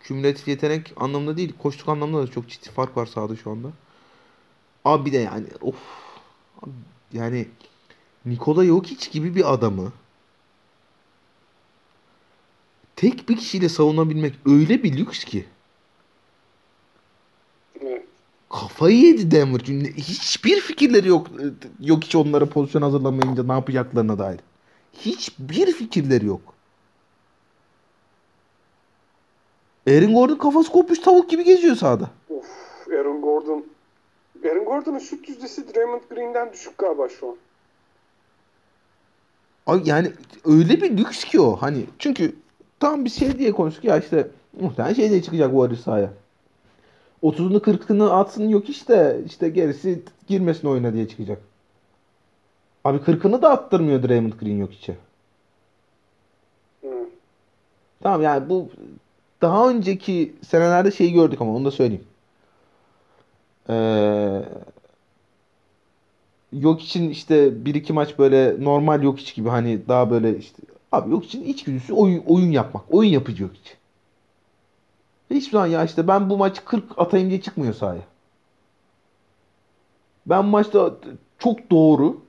kümülatif yetenek anlamında değil, koştuk anlamında da çok ciddi fark var sahada şu anda. Abi de yani Abi, yani Nikola Jokic gibi bir adamı tek bir kişiyle savunabilmek öyle bir lüks ki. Evet. Kafayı yedi Denver. Hiçbir fikirleri yok. Jokic onlara pozisyon hazırlamayınca ne yapacaklarına dair. Hiçbir fikirleri yok. Aaron Gordon kafası kopmuş tavuk gibi geziyor sahada. Of, Aaron Gordon'un şut yüzdesi Draymond Green'den düşük galiba şu an. Abi yani öyle bir lüks ki o hani çünkü tam bir şey diye konuştuk ya işte muhtemelen şey diye çıkacak bu arı sahaya. 30'unu 40'ını atsın yok işte gerisi girmesin oyuna diye çıkacak. Abi 40'ını da attırmıyor Draymond Green yok içe. Tamam yani bu daha önceki senelerde şeyi gördük ama onu da söyleyeyim. Yok için işte bir iki maç böyle normal yok iç gibi hani daha böyle işte abi yok için içgüdüsü oyun yapmak. Oyun yapıcı yok iç. Hiçbir zaman ya işte ben bu maçı 40 atayım diye çıkmıyor sahaya. Ben bu maçta çok doğru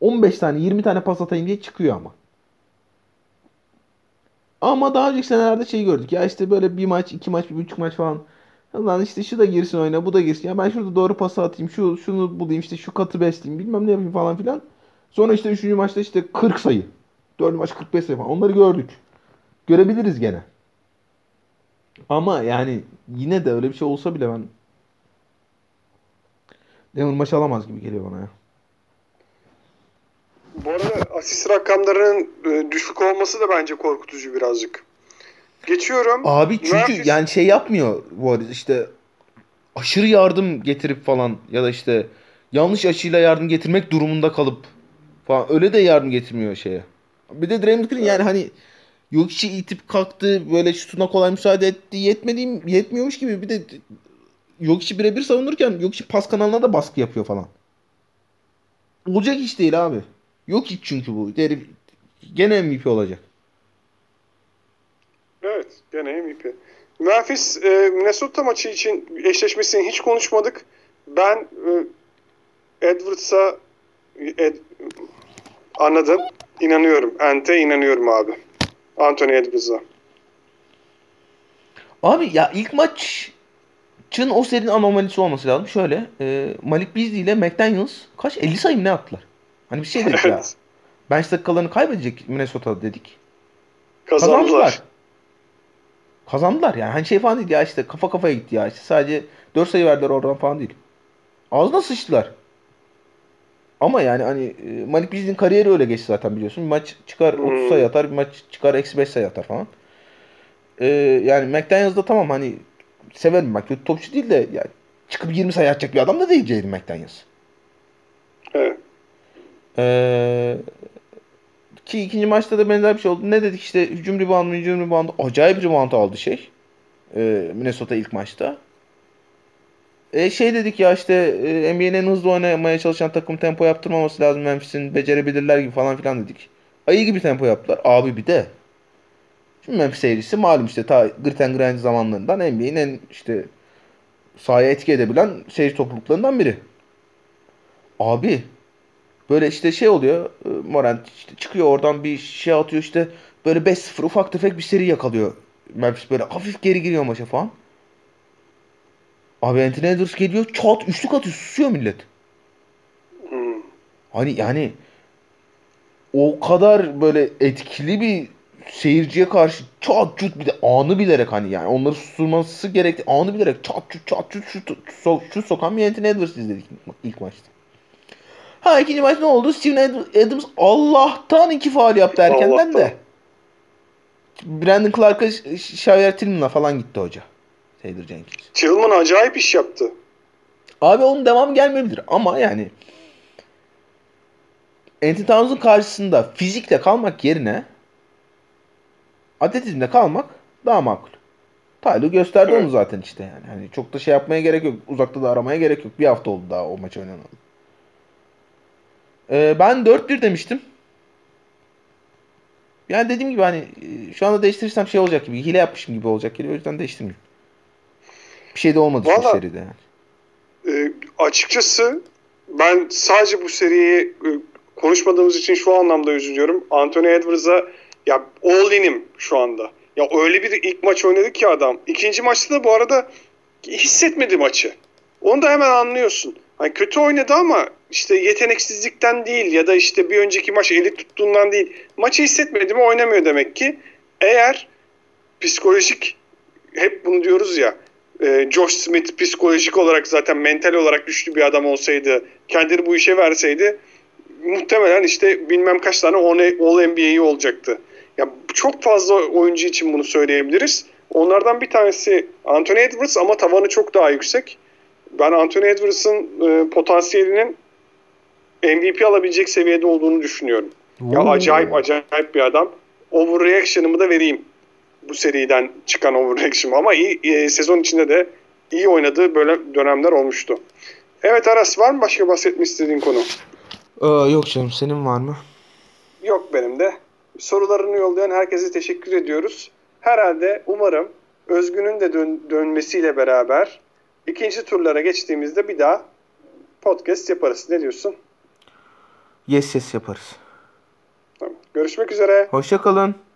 15 tane 20 tane pas atayım diye çıkıyor ama. Ama daha önceki senelerde şeyi gördük. Ya işte böyle bir maç, iki maç, bir buçuk maç falan. Lan işte şu da girsin oyuna, bu da girsin. Ya ben şurada doğru pası atayım, şunu bulayım, işte şu katı besleyeyim, bilmem ne yapayım falan filan. Sonra işte 3. maçta işte 40 sayı. 4. maç 45 sayı falan. Onları gördük. Görebiliriz gene. Ama yani yine de öyle bir şey olsa bile ben Denver maçı alamaz gibi geliyor bana ya. Bu arada asist rakamlarının düşük olması da bence korkutucu birazcık. Geçiyorum. Abi çünkü Memphis... yani şey yapmıyor bu arada işte aşırı yardım getirip falan ya da işte yanlış açıyla yardım getirmek durumunda kalıp falan öyle de yardım getirmiyor şeye. Bir de Draymond Green yani hani Jokic'i itip kalktı böyle şutuna kolay müsaade etti yetmiyormuş gibi bir de Jokic'i birebir savunurken Jokic pas kanalına da baskı yapıyor falan. Olacak iş değil abi. Jokic çünkü bu. Derif gene MVP olacak. Evet, gene MVP. Memphis Minnesota maçı için eşleşmesini hiç konuşmadık. Ben Edwards'a anladım. İnanıyorum. Ante inanıyorum abi. Anthony Edwards'a. Abi ya ilk maçın o serinin anomalisi olması lazım. Şöyle Malik Beasley ile McDaniels kaç 50 sayım ne attılar? Hani bir şey dedik evet. Ya. Bench dakikalarını kaybedecek Minnesota dedik. Kazandılar yani. Hani şey falan değil ya işte kafa kafaya gitti ya işte sadece 4 sayı verdiler oradan falan değil. Ağzına sıçtılar. Ama yani hani Malik Beasley'in kariyeri öyle geçti zaten biliyorsun. Bir maç çıkar 30 sayı atar, bir maç çıkar -5 sayı atar falan. Yani McDaniels'da tamam hani severim bak kötü topçu değil de yani çıkıp 20 sayı atacak bir adam da değildi McDaniels. Evet. Ki ikinci maçta da benzer bir şey oldu. Ne dedik işte hücum ribandı. Acayip ribandı aldı Minnesota ilk maçta. Şey dedik ya işte NBA'nin en hızlı oynamaya çalışan takım tempo yaptırmaması lazım Memphis'in. Becerebilirler gibi falan filan dedik. Ayı gibi tempo yaptılar. Abi bir de. Şimdi Memphis serisi malum işte ta Grit and Grind zamanlarından NBA'nin en işte sahaya etki edebilen seyirci topluluklarından biri. Abi. Böyle işte şey oluyor. Morant işte çıkıyor oradan bir şey atıyor işte. Böyle 5-0 ufak tefek bir seri yakalıyor. Memphis böyle hafif geri giriyor maça falan. Abi Anthony Edwards geliyor. Çat üçlük atıyor. Susuyor millet. Hani yani o kadar böyle etkili bir seyirciye karşı çat çut bir de anı bilerek hani yani onları susturması gerekti. Anı bilerek çat çut sokan bir Anthony Edwards izledik ilk maçta. Ha ikinci maç ne oldu? Steven Adams Allah'tan 2 faul yaptı erkenden Allah'tan. De. Brandon Clark'a Xavier Tillman'a falan gitti hoca. Taylor Jenkins. Tillman acayip iş yaptı. Abi onun devamı gelmeyebilir ama yani Anthony Towns'un karşısında fizikle kalmak yerine atletizmle kalmak daha makul. Tyler gösterdi onu zaten işte yani. Hani çok da şey yapmaya gerek yok. Uzakta da aramaya gerek yok. Bir hafta oldu daha o maç oynanalım. Ben 4-1 demiştim. Yani dediğim gibi hani şu anda değiştirirsem şey olacak gibi. Hile yapmışım gibi olacak geliyor. O yüzden değiştirmiyorum. Bir şey de olmadı bu seride yani. Açıkçası ben sadece bu seriyi konuşmadığımız için şu anlamda üzülüyorum. Anthony Edwards'a ya all in'im şu anda. Ya öyle bir ilk maç oynadı ki adam. İkinci maçta da bu arada hissetmedi maçı. Onu da hemen anlıyorsun. Hani kötü oynadı ama işte yeteneksizlikten değil ya da işte bir önceki maç eli tuttuğundan değil. Maçı hissetmedi mi oynamıyor demek ki. Eğer psikolojik hep bunu diyoruz ya Josh Smith psikolojik olarak zaten mental olarak güçlü bir adam olsaydı kendini bu işe verseydi muhtemelen işte bilmem kaç tane All-NBA'yi olacaktı. Ya çok fazla oyuncu için bunu söyleyebiliriz. Onlardan bir tanesi Anthony Edwards ama tavanı çok daha yüksek. Ben Anthony Edwards'ın potansiyelinin MVP alabilecek seviyede olduğunu düşünüyorum. Ya acayip bir adam. Overreaction'ımı da vereyim. Bu seriden çıkan overreaction'ımı ama iyi sezon içinde de iyi oynadığı böyle dönemler olmuştu. Evet Aras var mı başka bahsetmek istediğin konu? Yok canım senin var mı? Yok benim de. Sorularını yollayan herkese teşekkür ediyoruz. Herhalde umarım Özgün'ün de dönmesiyle beraber İkinci turlara geçtiğimizde bir daha podcast yaparız. Ne diyorsun? Yes yaparız. Tamam. Görüşmek üzere. Hoşça kalın.